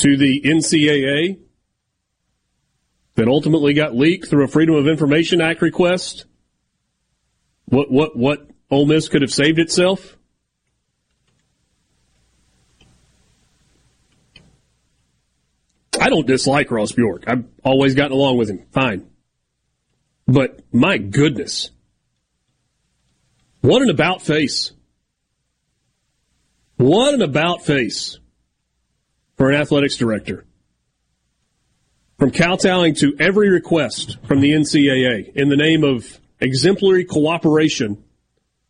to the NCAA that ultimately got leaked through a Freedom of Information Act request? What Ole Miss could have saved itself? I don't dislike Ross Bjork. I've always gotten along with him. Fine. But my goodness. What an about face. What an about face for an athletics director. From kowtowing to every request from the NCAA in the name of exemplary cooperation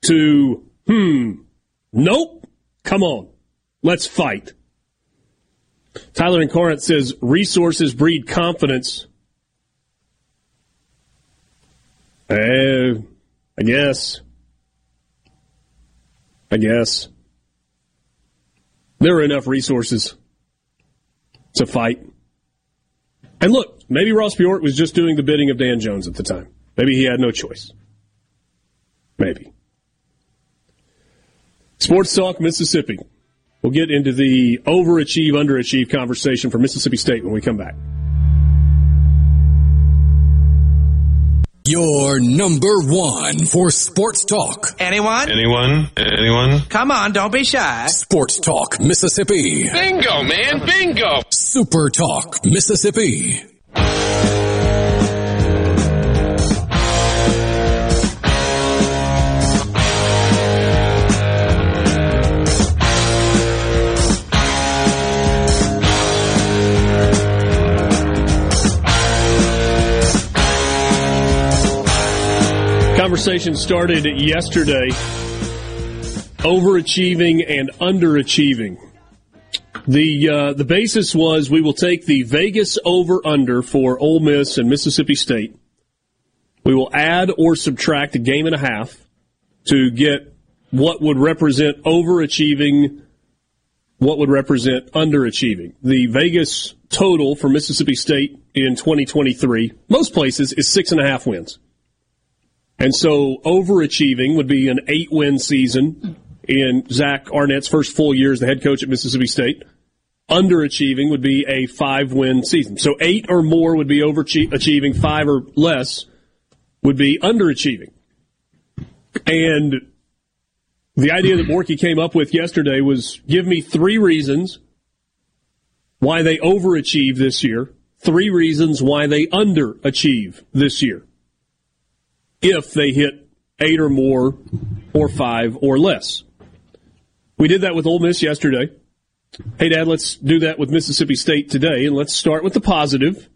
to, nope, come on, let's fight. Tyler in Corinth says, resources breed confidence. I guess. There are enough resources to fight. And look, maybe Ross Bjork was just doing the bidding of Dan Jones at the time. Maybe he had no choice. Maybe. Sports Talk Mississippi. We'll get into the overachieve, underachieve conversation for Mississippi State when we come back. Your number one for sports talk. Anyone? Come on, don't be shy. Sports Talk Mississippi. Bingo, man, bingo. Super Talk Mississippi. Conversation started yesterday, overachieving and underachieving. The basis was we will take the Vegas over-under for Ole Miss and Mississippi State. We will add or subtract a game and a half to get what would represent overachieving, what would represent underachieving. The Vegas total for Mississippi State in 2023, most places, is 6.5 wins. And so overachieving would be an 8-win season. in Zach Arnett's first full year as the head coach at Mississippi State. Underachieving would be a 5-win season. So 8 or more would be overachieving, 5 or less would be underachieving. And the idea that Borky came up with yesterday was, give me 3 reasons why they overachieve this year, 3 reasons why they underachieve this year, if they hit 8 or more or 5 or less. We did that with Ole Miss yesterday. Hey, Dad, let's do that with Mississippi State today, and let's start with the positive.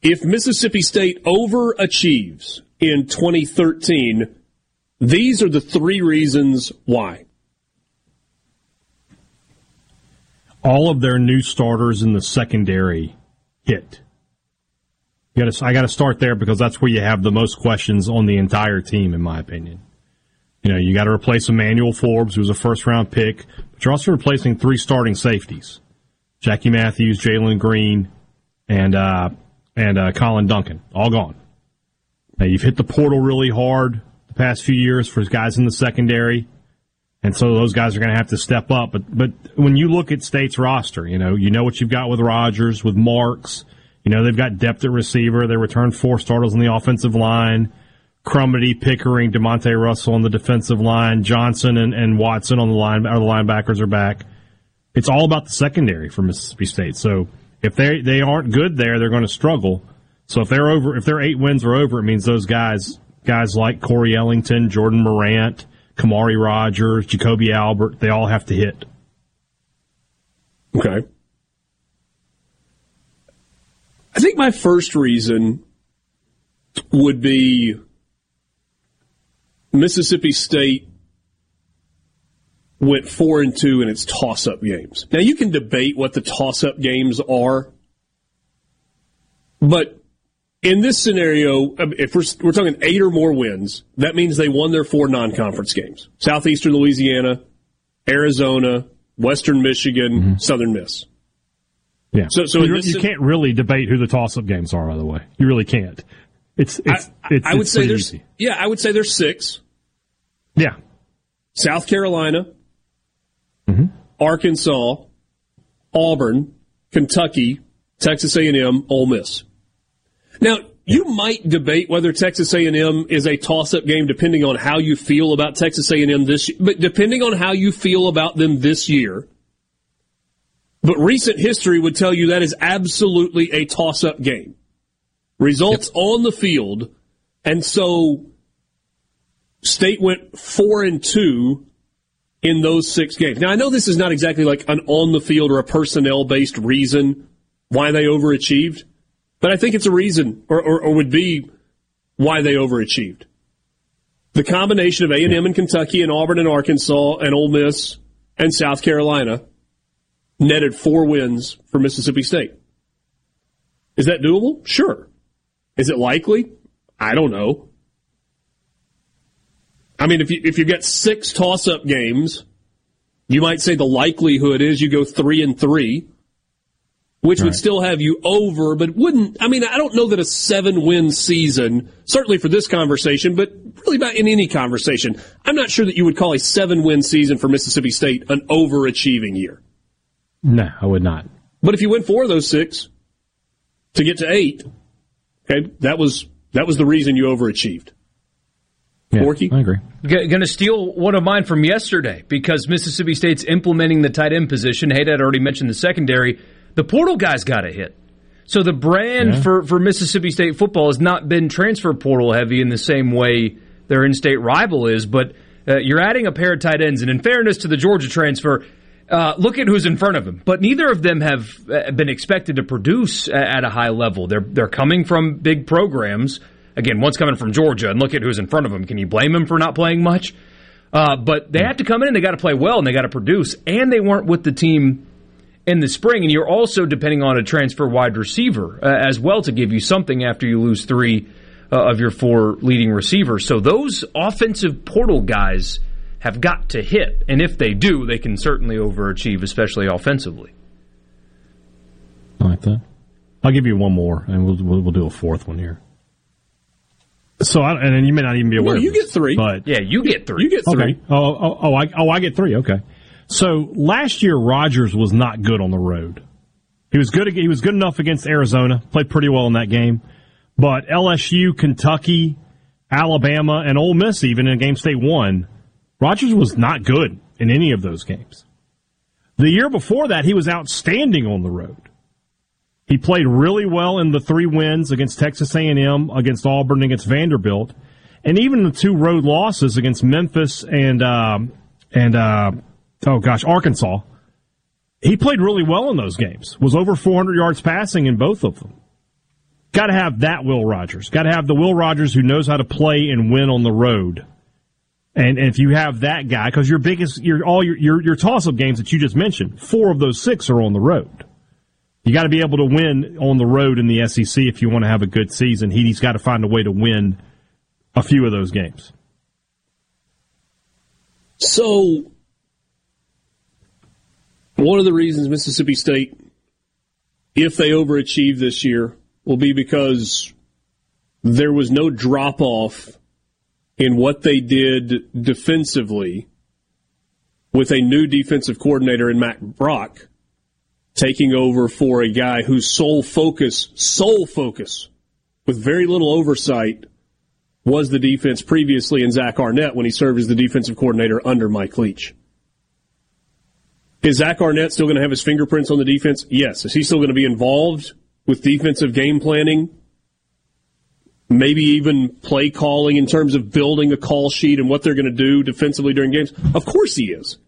If Mississippi State overachieves in 2013, these are the 3 reasons why. All of their new starters in the secondary hit. I got to start there because that's where you have the most questions on the entire team, in my opinion. You know, you got to replace Emmanuel Forbes, who was a first-round pick, but you're also replacing 3 starting safeties: Jackie Matthews, Jalen Green, and Colin Duncan. All gone. Now you've hit the portal really hard the past few years for guys in the secondary. And so those guys are going to have to step up. But when you look at State's roster, you know what you've got with Rodgers, with Marks. You know they've got depth at receiver. They returned 4 starters on the offensive line. Crumity, Pickering, DeMonte Russell on the defensive line. Johnson and Watson on the line. The linebackers are back. It's all about the secondary for Mississippi State. So if they aren't good there, they're going to struggle. So if their 8 wins are over, it means those guys like Corey Ellington, Jordan Morant, Kamari Rogers, Jacoby Albert, they all have to hit. Okay. I think my first reason would be Mississippi State went 4-2 in its toss-up games. Now, you can debate what the toss-up games are, but in this scenario, if we're talking 8 or more wins, that means they won their 4 non-conference games. Southeastern Louisiana, Arizona, Western Michigan, Southern Miss. Yeah. So you can't really debate who the toss-up games are, by the way. You really can't. I would say there's easy. Yeah, I would say there's 6. Yeah. South Carolina, Arkansas, Auburn, Kentucky, Texas A&M, Ole Miss. Now, you might debate whether Texas A&M is a toss-up game depending on how you feel about Texas A&M this year. But depending on how you feel about them this year, but recent history would tell you that is absolutely a toss-up game. Results on the field, and so State went 4-2 in those 6 games. Now, I know this is not exactly like an on-the-field or a personnel-based reason why they overachieved, but I think it's a reason, or would be why they overachieved. The combination of A&M and Kentucky and Auburn and Arkansas and Ole Miss and South Carolina netted 4 wins for Mississippi State. Is that doable? Sure. Is it likely? I don't know. I mean, if you get 6 toss-up games, you might say the likelihood is you go 3-3. Which would still have you over, but wouldn't. I mean, I don't know that a 7-win season, certainly for this conversation, but really about in any conversation, I'm not sure that you would call a 7-win season for Mississippi State an overachieving year. No, I would not. But if you win 4 of those 6 to get to 8, okay, that was the reason you overachieved. Yeah, Borky? I agree. Going to steal one of mine from yesterday because Mississippi State's implementing the tight end position. Hey, Dad already mentioned the secondary. The portal guys got a hit. So the brand for Mississippi State football has not been transfer portal heavy in the same way their in-state rival is, but you're adding a pair of tight ends. And in fairness to the Georgia transfer, look at who's in front of them. But neither of them have been expected to produce at a high level. They're coming from big programs. Again, one's coming from Georgia, and look at who's in front of them. Can you blame them for not playing much? But they have to come in, and they got to play well, and they got to produce. And they weren't with the team in the spring, and you're also depending on a transfer wide receiver as well to give you something after you lose 3 of your 4 leading receivers. So those offensive portal guys have got to hit, and if they do, they can certainly overachieve, especially offensively. I like that. I'll give you one more, and we'll do a 4th one here. So, and you may not even be aware. No, you get three. But yeah, you get three. You get three. Okay. I get three. Okay. So last year, Rodgers was not good on the road. He was good. He was good enough against Arizona. Played pretty well in that game. But LSU, Kentucky, Alabama, and Ole Miss, even in games they won, Rodgers was not good in any of those games. The year before that, he was outstanding on the road. He played really well in the three wins against Texas A&M, against Auburn, against Vanderbilt, and even the two road losses against Memphis and Arkansas. He played really well in those games, was over 400 yards passing in both of them. Got to have that Will Rogers. Got to have the Will Rogers who knows how to play and win on the road. And if you have that guy, because your biggest, your toss-up games that you just mentioned, four of those six are on the road. You got to be able to win on the road in the SEC if you want to have a good season. He's got to find a way to win a few of those games. So, one of the reasons Mississippi State, if they overachieve this year, will be because there was no drop-off in what they did defensively with a new defensive coordinator in Mack Brock taking over for a guy whose sole focus, with very little oversight, was the defense previously in Zach Arnett when he served as the defensive coordinator under Mike Leach. Is Zach Arnett still going to have his fingerprints on the defense? Yes. Is he still going to be involved with defensive game planning? Maybe even play calling in terms of building a call sheet and what they're going to do defensively during games? Of course he is.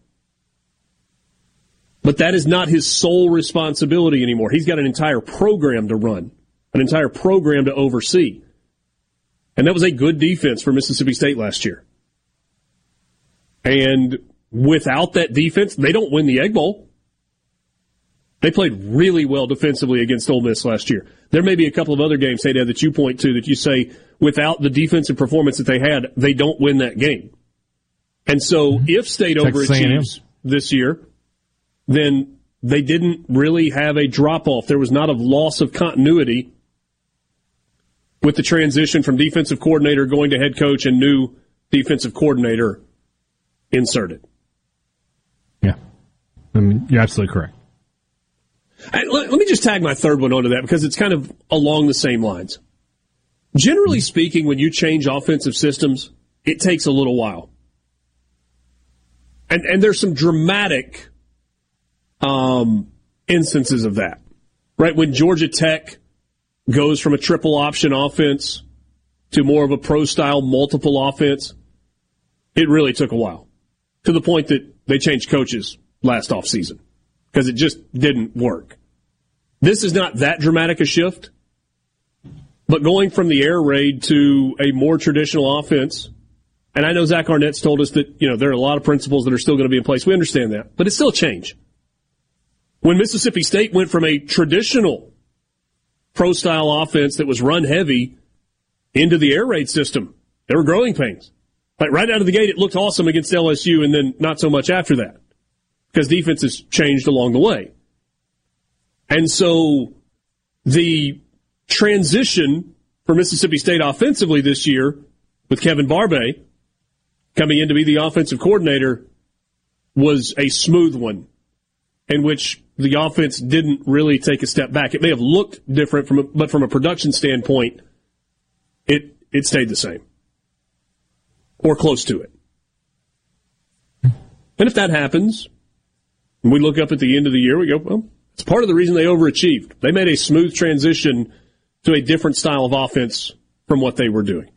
But that is not his sole responsibility anymore. He's got an entire program to run, an entire program to oversee. And that was a good defense for Mississippi State last year. And without that defense, they don't win the Egg Bowl. They played really well defensively against Ole Miss last year. There may be a couple of other games, Haydad, that you point to that you say, without the defensive performance that they had, they don't win that game. And so if State overachieves this year, then they didn't really have a drop-off. There was not a loss of continuity with the transition from defensive coordinator going to head coach and new defensive coordinator inserted. Yeah. I mean, you're absolutely correct. Let me just tag my third one onto that because it's kind of along the same lines. Generally speaking, when you change offensive systems, it takes a little while. And there's some dramatic instances of that, right? When Georgia Tech goes from a triple option offense to more of a pro-style multiple offense, it really took a while, to the point that they changed coaches last offseason because it just didn't work. This is not that dramatic a shift, but going from the air raid to a more traditional offense, and I know Zach Arnett's told us that, you know, there are a lot of principles that are still going to be in place. We understand that, but it's still a change. When Mississippi State went from a traditional pro-style offense that was run heavy into the air raid system, there were growing pains. Like right out of the gate, it looked awesome against LSU, and then not so much after that because defenses changed along the way. And so the transition for Mississippi State offensively this year with Kevin Barbe coming in to be the offensive coordinator was a smooth one, in which the offense didn't really take a step back. It may have looked different, but from a production standpoint, it stayed the same or close to it. And if that happens, and we look up at the end of the year, we go, well, it's part of the reason they overachieved. They made a smooth transition to a different style of offense from what they were doing.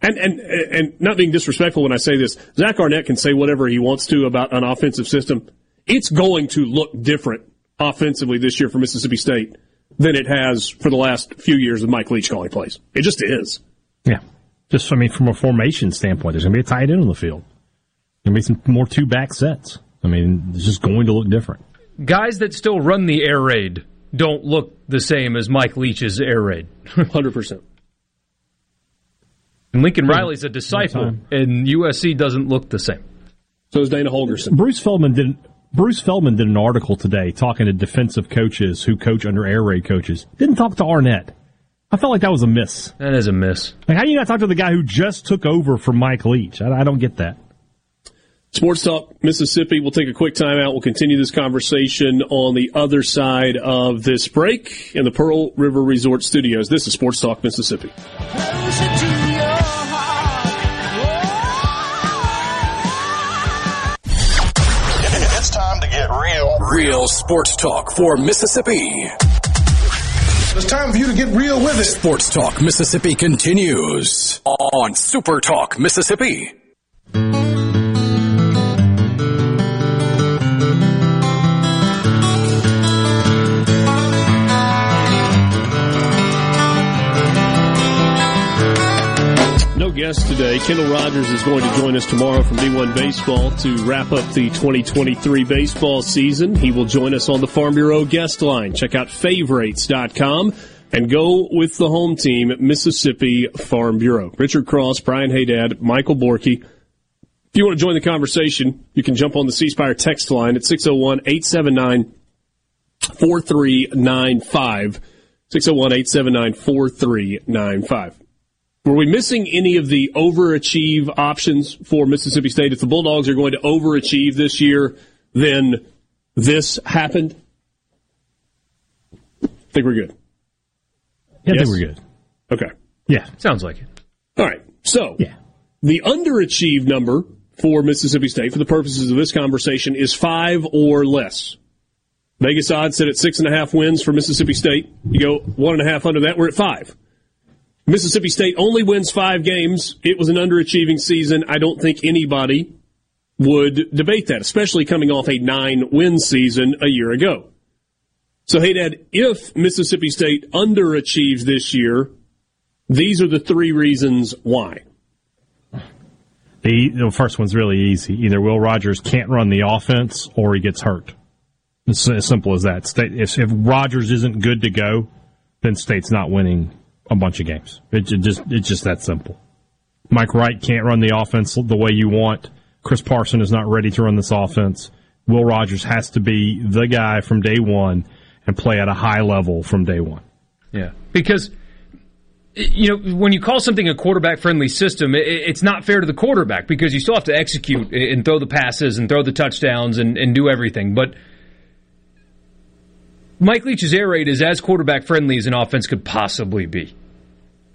And not being disrespectful when I say this, Zach Arnett can say whatever he wants to about an offensive system. It's going to look different offensively this year for Mississippi State than it has for the last few years of Mike Leach calling plays. It just is. Yeah. Just, I mean, from a formation standpoint, there's going to be a tight end on the field. There's going to be some more two-back sets. I mean, it's just going to look different. Guys that still run the air raid don't look the same as Mike Leach's air raid. 100%. And Lincoln Riley's a disciple, and USC doesn't look the same. So is Dana Holgerson. Bruce Feldman did an article today talking to defensive coaches who coach under air raid coaches. Didn't talk to Arnett. I felt like that was a miss. That is a miss. Like, how do you not talk to the guy who just took over from Mike Leach? I don't get that. Sports Talk Mississippi. We'll take a quick timeout. We'll continue this conversation on the other side of this break in the Pearl River Resort Studios. This is Sports Talk Mississippi. It's time to get real. Real sports talk for Mississippi. It's time for you to get real with it. Sports Talk Mississippi continues on Super Talk Mississippi. No guest today. Kendall Rogers is going to join us tomorrow from D1 Baseball to wrap up the 2023 baseball season. He will join us on the Farm Bureau guest line. Check out favorites.com and go with the home team, Mississippi Farm Bureau. Richard Cross, Brian Haydad, Michael Borky. If you want to join the conversation, you can jump on the C Spire text line at 601-879-4395. 601-879-4395. Were we missing any of the overachieve options for Mississippi State? If the Bulldogs are going to overachieve this year, then this happened? I think we're good. Yeah, yes? I think we're good. Okay. Yeah, sounds like it. All right. So, yeah. The underachieved number for Mississippi State, for the purposes of this conversation, is 5 or less. Vegas odds set at 6.5 wins for Mississippi State. You go 1.5 under that, we're at 5. Mississippi State only wins 5 games. It was an underachieving season. I don't think anybody would debate that, especially coming off a 9-win season a year ago. So, hey, Dad, if Mississippi State underachieves this year, these are the 3 reasons why. The first one's really easy. Either Will Rogers can't run the offense or he gets hurt. It's as simple as that. If Rogers isn't good to go, then State's not winning a bunch of games. It's just that simple. Mike Wright can't run the offense the way you want. Chris Parson is not ready to run this offense. Will Rogers has to be the guy from day one and play at a high level from day one. Yeah, because, you know, when you call something a quarterback-friendly system, it's not fair to the quarterback because you still have to execute and throw the passes and throw the touchdowns and do everything. But Mike Leach's air raid is as quarterback-friendly as an offense could possibly be.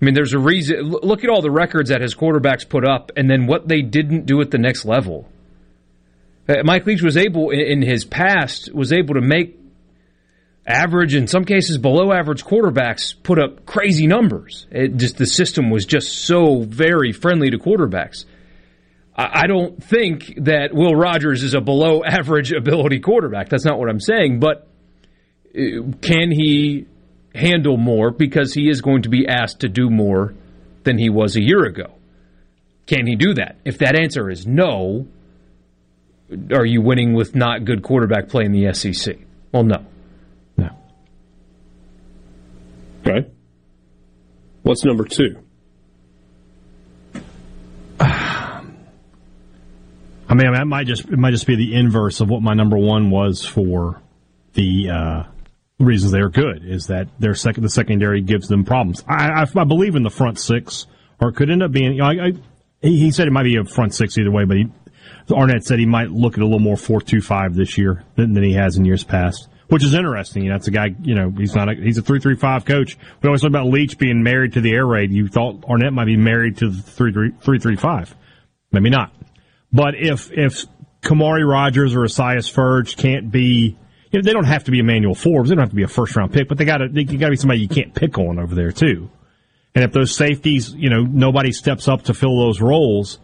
I mean, there's a reason. Look at all the records that his quarterbacks put up and then what they didn't do at the next level. Mike Leach was able, in his past, was able to make average, in some cases below-average quarterbacks put up crazy numbers. The system was just so very friendly to quarterbacks. I don't think that Will Rogers is a below-average ability quarterback. That's not what I'm saying, but can he handle more? Because he is going to be asked to do more than he was a year ago. Can he do that? If that answer is no, are you winning with not good quarterback play in the SEC? Well, no. No. Okay. What's number 2? I mean, that might just be the inverse of what my number 1 was for the reasons they're good, is that their the secondary gives them problems. I believe in the front 6, or it could end up being, you know, he said it might be a front 6 either way, but Arnett said he might look at a little more 4-2-5 this year than he has in years past, which is interesting. You know, it's a guy, you know, he's a 3-3-5 coach. We always talk about Leach being married to the air raid. You thought Arnett might be married to the 3-3-5. Maybe not. But if Kamari Rogers or Isaias Ferge can't be, you know, they don't have to be Emmanuel Forbes. They don't have to be a first-round pick, but they gotta be somebody you can't pick on over there too. And if those safeties, you know, nobody steps up to fill those roles,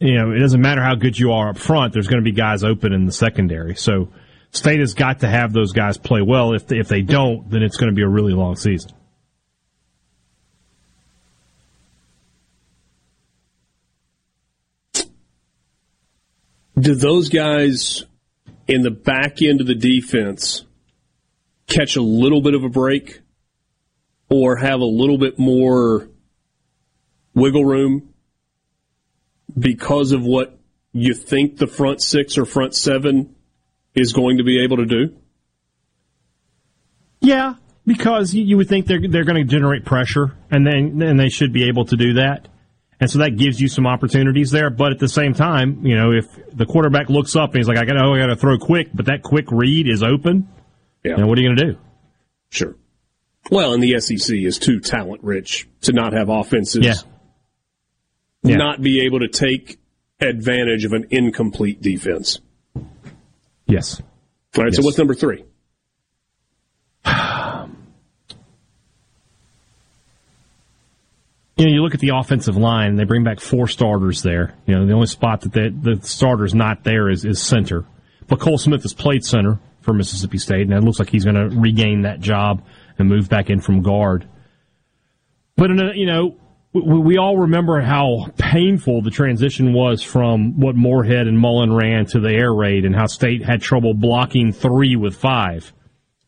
you know, it doesn't matter how good you are up front. There's going to be guys open in the secondary. So State has got to have those guys play well. If they don't, then it's going to be a really long season. Do those guys in the back end of the defense catch a little bit of a break or have a little bit more wiggle room because of what you think the front 6 or front 7 is going to be able to do? Yeah, Because you would think they're going to generate pressure, and then they should be able to do that. And so that gives you some opportunities there. But at the same time, you know, if the quarterback looks up and he's like, I got to throw quick, but that quick read is open, yeah. Now what are you going to do? Sure. Well, and the SEC is too talent-rich to not have offenses not be able to take advantage of an incomplete defense. Yes. All right, yes. So what's number three? You know, you look at the offensive line, they bring back four starters there. You know, the only spot that the starter's not there is center. But Cole Smith has played center for Mississippi State, and it looks like he's going to regain that job and move back in from guard. But, you know, we all remember how painful the transition was from what Moorhead and Mullen ran to the air raid and how State had trouble blocking 3 with 5.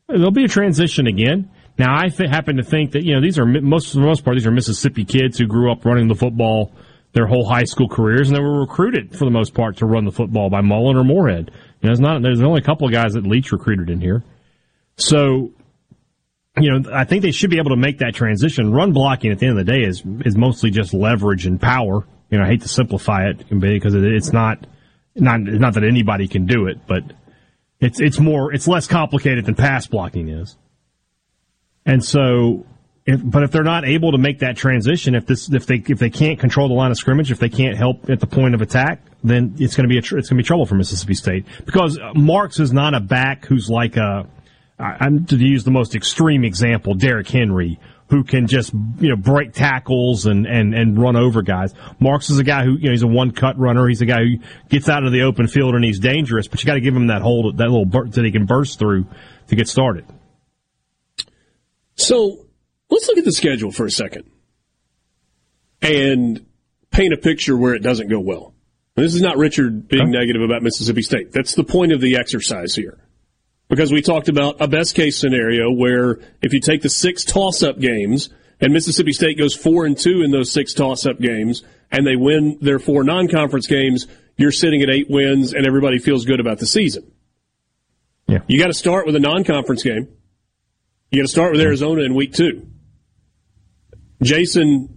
There'll be a transition again. Now, I happen to think that, you know, these are, for the most part, these are Mississippi kids who grew up running the football their whole high school careers, and they were recruited, for the most part, to run the football by Mullen or Moorhead. You know, there's only a couple of guys that Leach recruited in here. So, you know, I think they should be able to make that transition. Run blocking, at the end of the day, is mostly just leverage and power. You know, I hate to simplify it because it's not that anybody can do it, but it's less complicated than pass blocking is. And so, if they're not able to make that transition, if they can't control the line of scrimmage, if they can't help at the point of attack, then it's going to be trouble for Mississippi State, because Marks is not a back who's like I'm to use the most extreme example, Derrick Henry, who can just, you know, break tackles and run over guys. Marks is a guy who, you know, he's a one cut runner. He's a guy who gets out of the open field and he's dangerous, but you got to give him that hold, that little burst that he can burst through to get started. So let's look at the schedule for a second and paint a picture where it doesn't go well. And this is not Richard being negative about Mississippi State. That's the point of the exercise here, because we talked about a best-case scenario where if you take the 6 toss-up games and Mississippi State goes 4-2 in those 6 toss-up games and they win their 4 non-conference games, you're sitting at 8 wins and everybody feels good about the season. Yeah. You got to start with a non-conference game. You got to start with Arizona in week 2. Jason,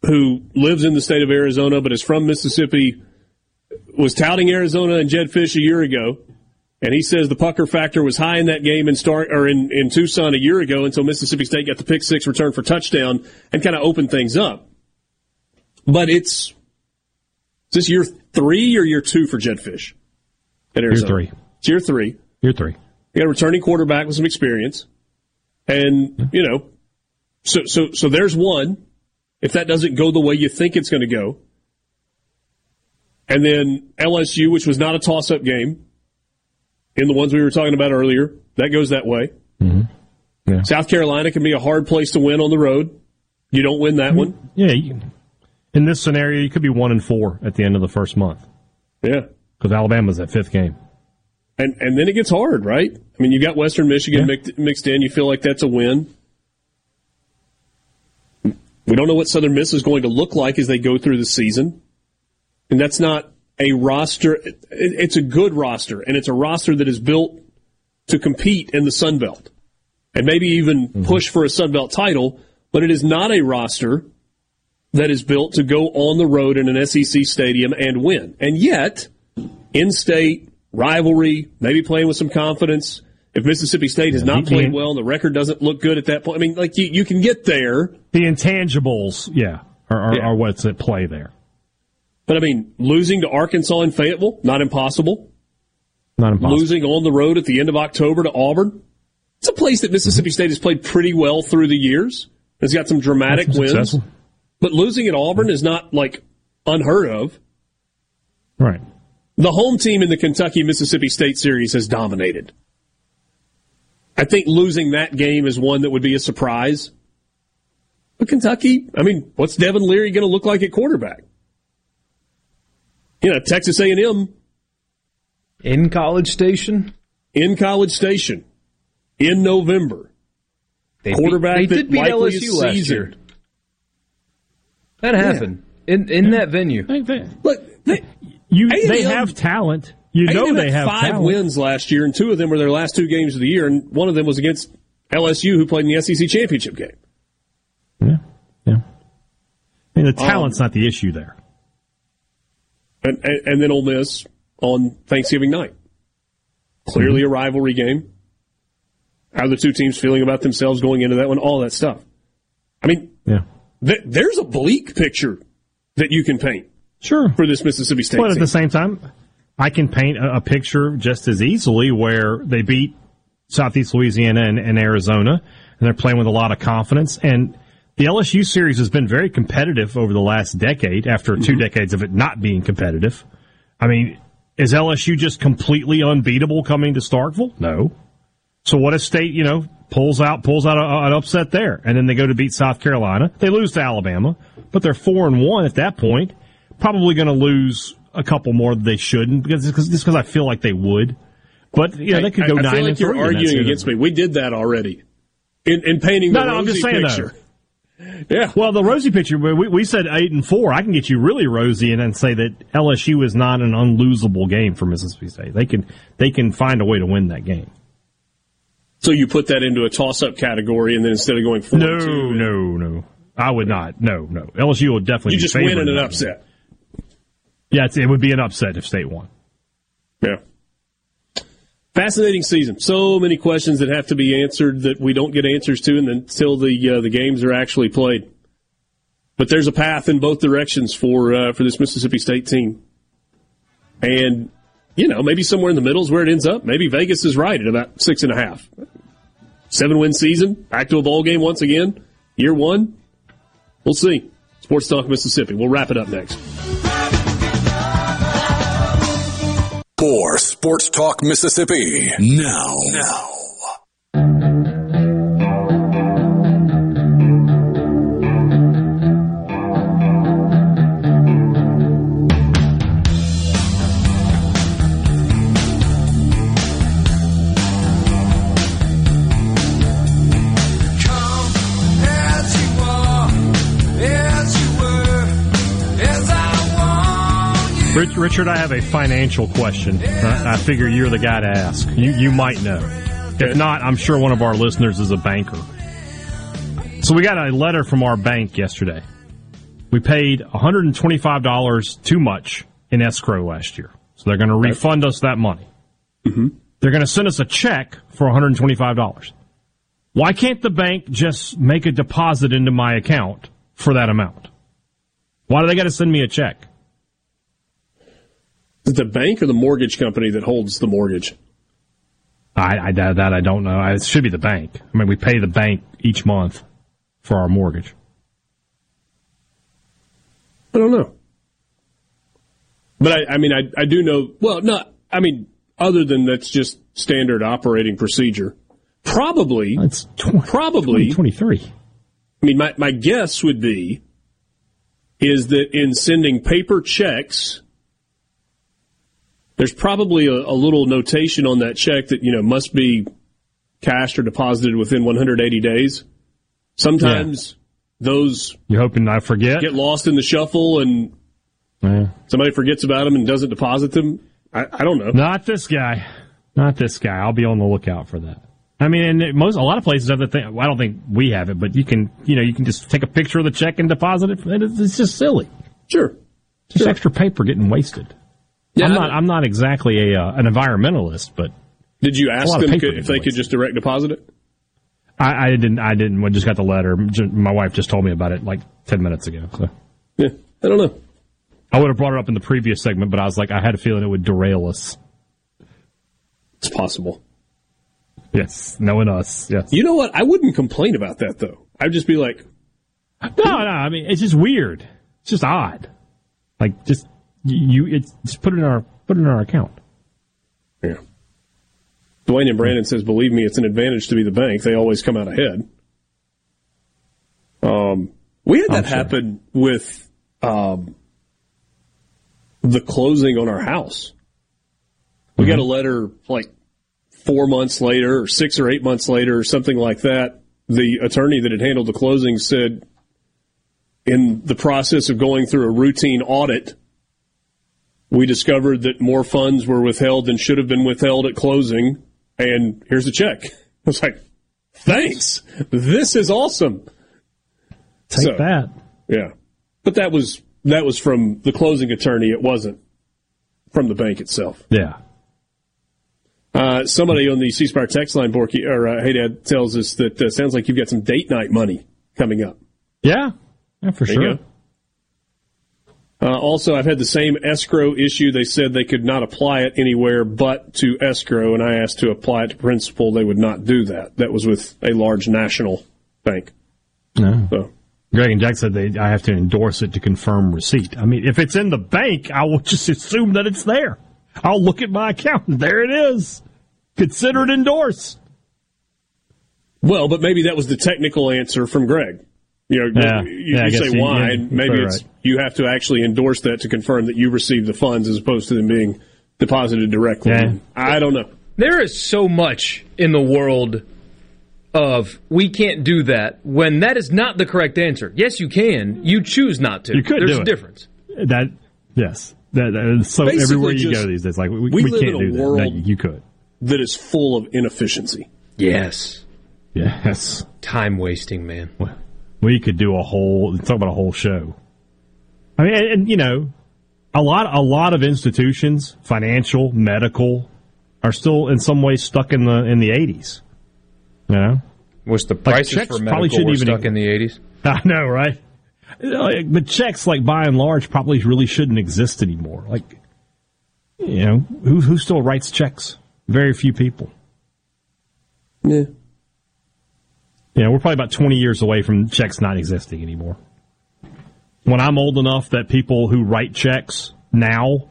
who lives in the state of Arizona but is from Mississippi, was touting Arizona and Jed Fish a year ago, and he says the pucker factor was high in that game in Tucson a year ago until Mississippi State got the pick 6 return for touchdown and kind of opened things up. But is this year 3 or year 2 for Jed Fish at Arizona? Year 3. It's year 3. Year 3. You got a returning quarterback with some experience. And, you know, so there's one, if that doesn't go the way you think it's going to go. And then LSU, which was not a toss-up game, in the ones we were talking about earlier, that goes that way. Mm-hmm. Yeah. South Carolina can be a hard place to win on the road. You don't win that one. Yeah, in this scenario, you could be 1-4 at the end of the first month. Yeah. Because Alabama's that 5th game. And then it gets hard, right? I mean, you've got Western Michigan mixed in. You feel like that's a win. We don't know what Southern Miss is going to look like as they go through the season. And that's not a roster. It's a good roster, and it's a roster that is built to compete in the Sun Belt and maybe even push for a Sun Belt title, but it is not a roster that is built to go on the road in an SEC stadium and win. And yet, in-state rivalry, maybe playing with some confidence. If Mississippi State has not played well, the record doesn't look good at that point. I mean, like you can get there. The intangibles, are what's at play there. But I mean, losing to Arkansas and Fayetteville, not impossible. Not impossible. Losing on the road at the end of October to Auburn, it's a place that Mississippi State has played pretty well through the years. It's got some dramatic wins, successful. But losing at Auburn is not like unheard of. Right. The home team in the Kentucky-Mississippi State series has dominated. I think losing that game is one that would be a surprise. But Kentucky, I mean, what's Devin Leary going to look like at quarterback? You know, Texas A&M. In College Station? In College Station. In November. Quarterback that likely is seasoned. That happened. Yeah. In that venue. Look, they have talent. You know they have 5 talent. Wins last year, and 2 of them were their last 2 games of the year, and one of them was against LSU, who played in the SEC championship game. Yeah, yeah. I mean, the talent's not the issue there. And then Ole Miss on Thanksgiving night. Clearly a rivalry game. How are the two teams feeling about themselves going into that one? All that stuff. I mean, yeah. There's a bleak picture that you can paint. Sure. For this Mississippi State team. But at the same time, I can paint a picture just as easily where they beat Southeast Louisiana and Arizona, and they're playing with a lot of confidence. And the LSU series has been very competitive over the last decade, after two decades of it not being competitive. I mean, is LSU just completely unbeatable coming to Starkville? No. So what if State, you know, pulls out an upset there, and then they go to beat South Carolina? They lose to Alabama, but they're 4-1 at that point. Probably going to lose a couple more than they shouldn't, because just because I feel like they would. But you know, they could go 9-3. I feel like you're arguing against me. We did that already in painting the rosy picture. No, I'm just saying that. Yeah. Well, the rosy picture. We said 8-4. I can get you really rosy and then say that LSU is not an unlosable game for Mississippi State. They can find a way to win that game. So you put that into a toss-up category, and then instead of going 4-2, no, I would not. No, LSU will definitely. You just win in an upset. Yeah, it would be an upset if State won. Yeah. Fascinating season. So many questions that have to be answered that we don't get answers to until the games are actually played. But there's a path in both directions for this Mississippi State team. And, you know, maybe somewhere in the middle is where it ends up. Maybe Vegas is right at about 6.5. 7-win season, back to a bowl game once again, year one. We'll see. Sports Talk Mississippi. We'll wrap it up next. For Sports Talk Mississippi, now. Richard, I have a financial question. I figure you're the guy to ask. You might know. If not, I'm sure one of our listeners is a banker. So we got a letter from our bank yesterday. We paid $125 too much in escrow last year. So they're going to refund us that money. Mm-hmm. They're going to send us a check for $125. Why can't the bank just make a deposit into my account for that amount? Why do they got to send me a check? Is it the bank or the mortgage company that holds the mortgage? I don't know. It should be the bank. I mean, we pay the bank each month for our mortgage. I don't know. But, I mean, I do know. Well, no, I mean, other than that's just standard operating procedure. Probably. It's 2023. I mean, my guess would be is that in sending paper checks, there's probably a little notation on that check that, you know, must be cashed or deposited within 180 days. Sometimes those you're hoping I forget get lost in the shuffle and somebody forgets about them and doesn't deposit them. I don't know. Not this guy. I'll be on the lookout for that. I mean, and a lot of places have the thing. Well, I don't think we have it, but you can just take a picture of the check and deposit it. It's just silly. Sure. Just extra paper getting wasted. Yeah, I'm not exactly an environmentalist, but did you ask them if they could just direct deposit it? I didn't. I just got the letter. My wife just told me about it like 10 minutes ago. So. Yeah, I don't know. I would have brought it up in the previous segment, but I was like, I had a feeling it would derail us. It's possible. Yes, knowing us. Yes. You know what? I wouldn't complain about that though. I'd just be like, no. I mean, it's just weird. It's just odd. Like just. Just put it in our account. Yeah. Dwayne and Brandon says, "Believe me, it's an advantage to be the bank. They always come out ahead." We had that happen with the closing on our house. We got a letter like 4 months later, or 6 or 8 months later, or something like that. The attorney that had handled the closing said, "In the process of going through a routine audit, we discovered that more funds were withheld than should have been withheld at closing, and here's the check." I was like, thanks. This is awesome. Take that. Yeah. But that was from the closing attorney. It wasn't from the bank itself. Yeah. Somebody on the C Spire text line, Borky, or Hey Dad, tells us that sounds like you've got some date night money coming up. Yeah, for sure. Also, I've had the same escrow issue. They said they could not apply it anywhere but to escrow, and I asked to apply it to principal. They would not do that. That was with a large national bank. No. So. Greg and Jack said I have to endorse it to confirm receipt. I mean, if it's in the bank, I will just assume that it's there. I'll look at my account. There it is. Consider it endorsed. Well, but maybe that was the technical answer from Greg. You say why. Maybe it's right. You have to actually endorse that to confirm that you received the funds as opposed to them being deposited directly. Yeah. I don't know. There is so much in the world of we can't do that when that is not the correct answer. Yes, you can. You choose not to. There's a difference. So basically everywhere you go these days, like we can't do that. World you could. That is full of inefficiency. Yes. Time wasting, man. Well, we could do talk about a whole show. I mean, and you know, a lot of institutions, financial, medical, are still in some ways stuck in the 80s. You know, what's the prices for medical? Were stuck in the 80s. I know, right? But checks, like by and large, probably really shouldn't exist anymore. Like, you know, who still writes checks? Very few people. Yeah. Yeah, we're probably about 20 years away from checks not existing anymore. When I'm old enough that people who write checks now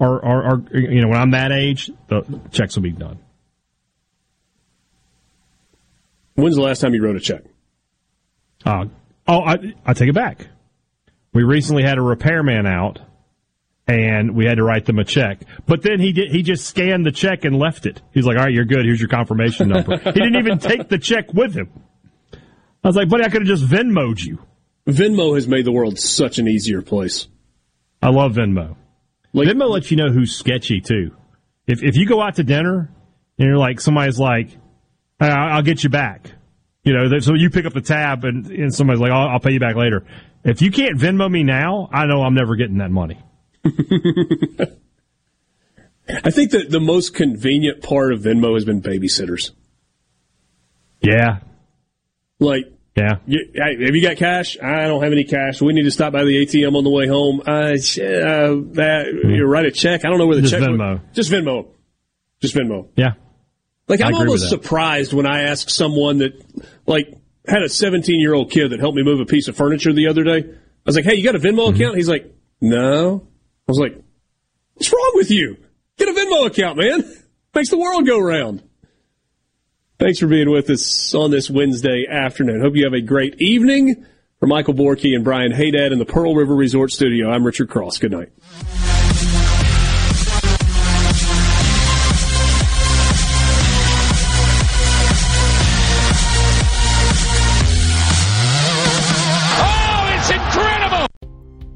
are when I'm that age, the checks will be done. When's the last time you wrote a check? I take it back. We recently had a repairman out, and we had to write them a check. But then he just scanned the check and left it. He's like, all right, you're good. Here's your confirmation number. He didn't even take the check with him. I was like, buddy, I could have just Venmo'd you. Venmo has made the world such an easier place. I love Venmo. Like, Venmo lets you know who's sketchy, too. If you go out to dinner, and you're like, somebody's like, I'll get you back. You know, so you pick up the tab, and somebody's like, I'll pay you back later. If you can't Venmo me now, I know I'm never getting that money. I think that the most convenient part of Venmo has been babysitters. Yeah. Like, yeah. Have you got cash? I don't have any cash. We need to stop by the ATM on the way home. You write a check. I don't know where the check is. Just Venmo. Yeah. Like, I'm almost surprised when I ask someone that, like, had a 17-year-old kid that helped me move a piece of furniture the other day. I was like, hey, you got a Venmo account? He's like, no. I was like, what's wrong with you? Get a Venmo account, man. Makes the world go round. Thanks for being with us on this Wednesday afternoon. Hope you have a great evening. For Michael Borky and Brian Haydad in the Pearl River Resort Studio, I'm Richard Cross. Good night.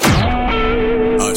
A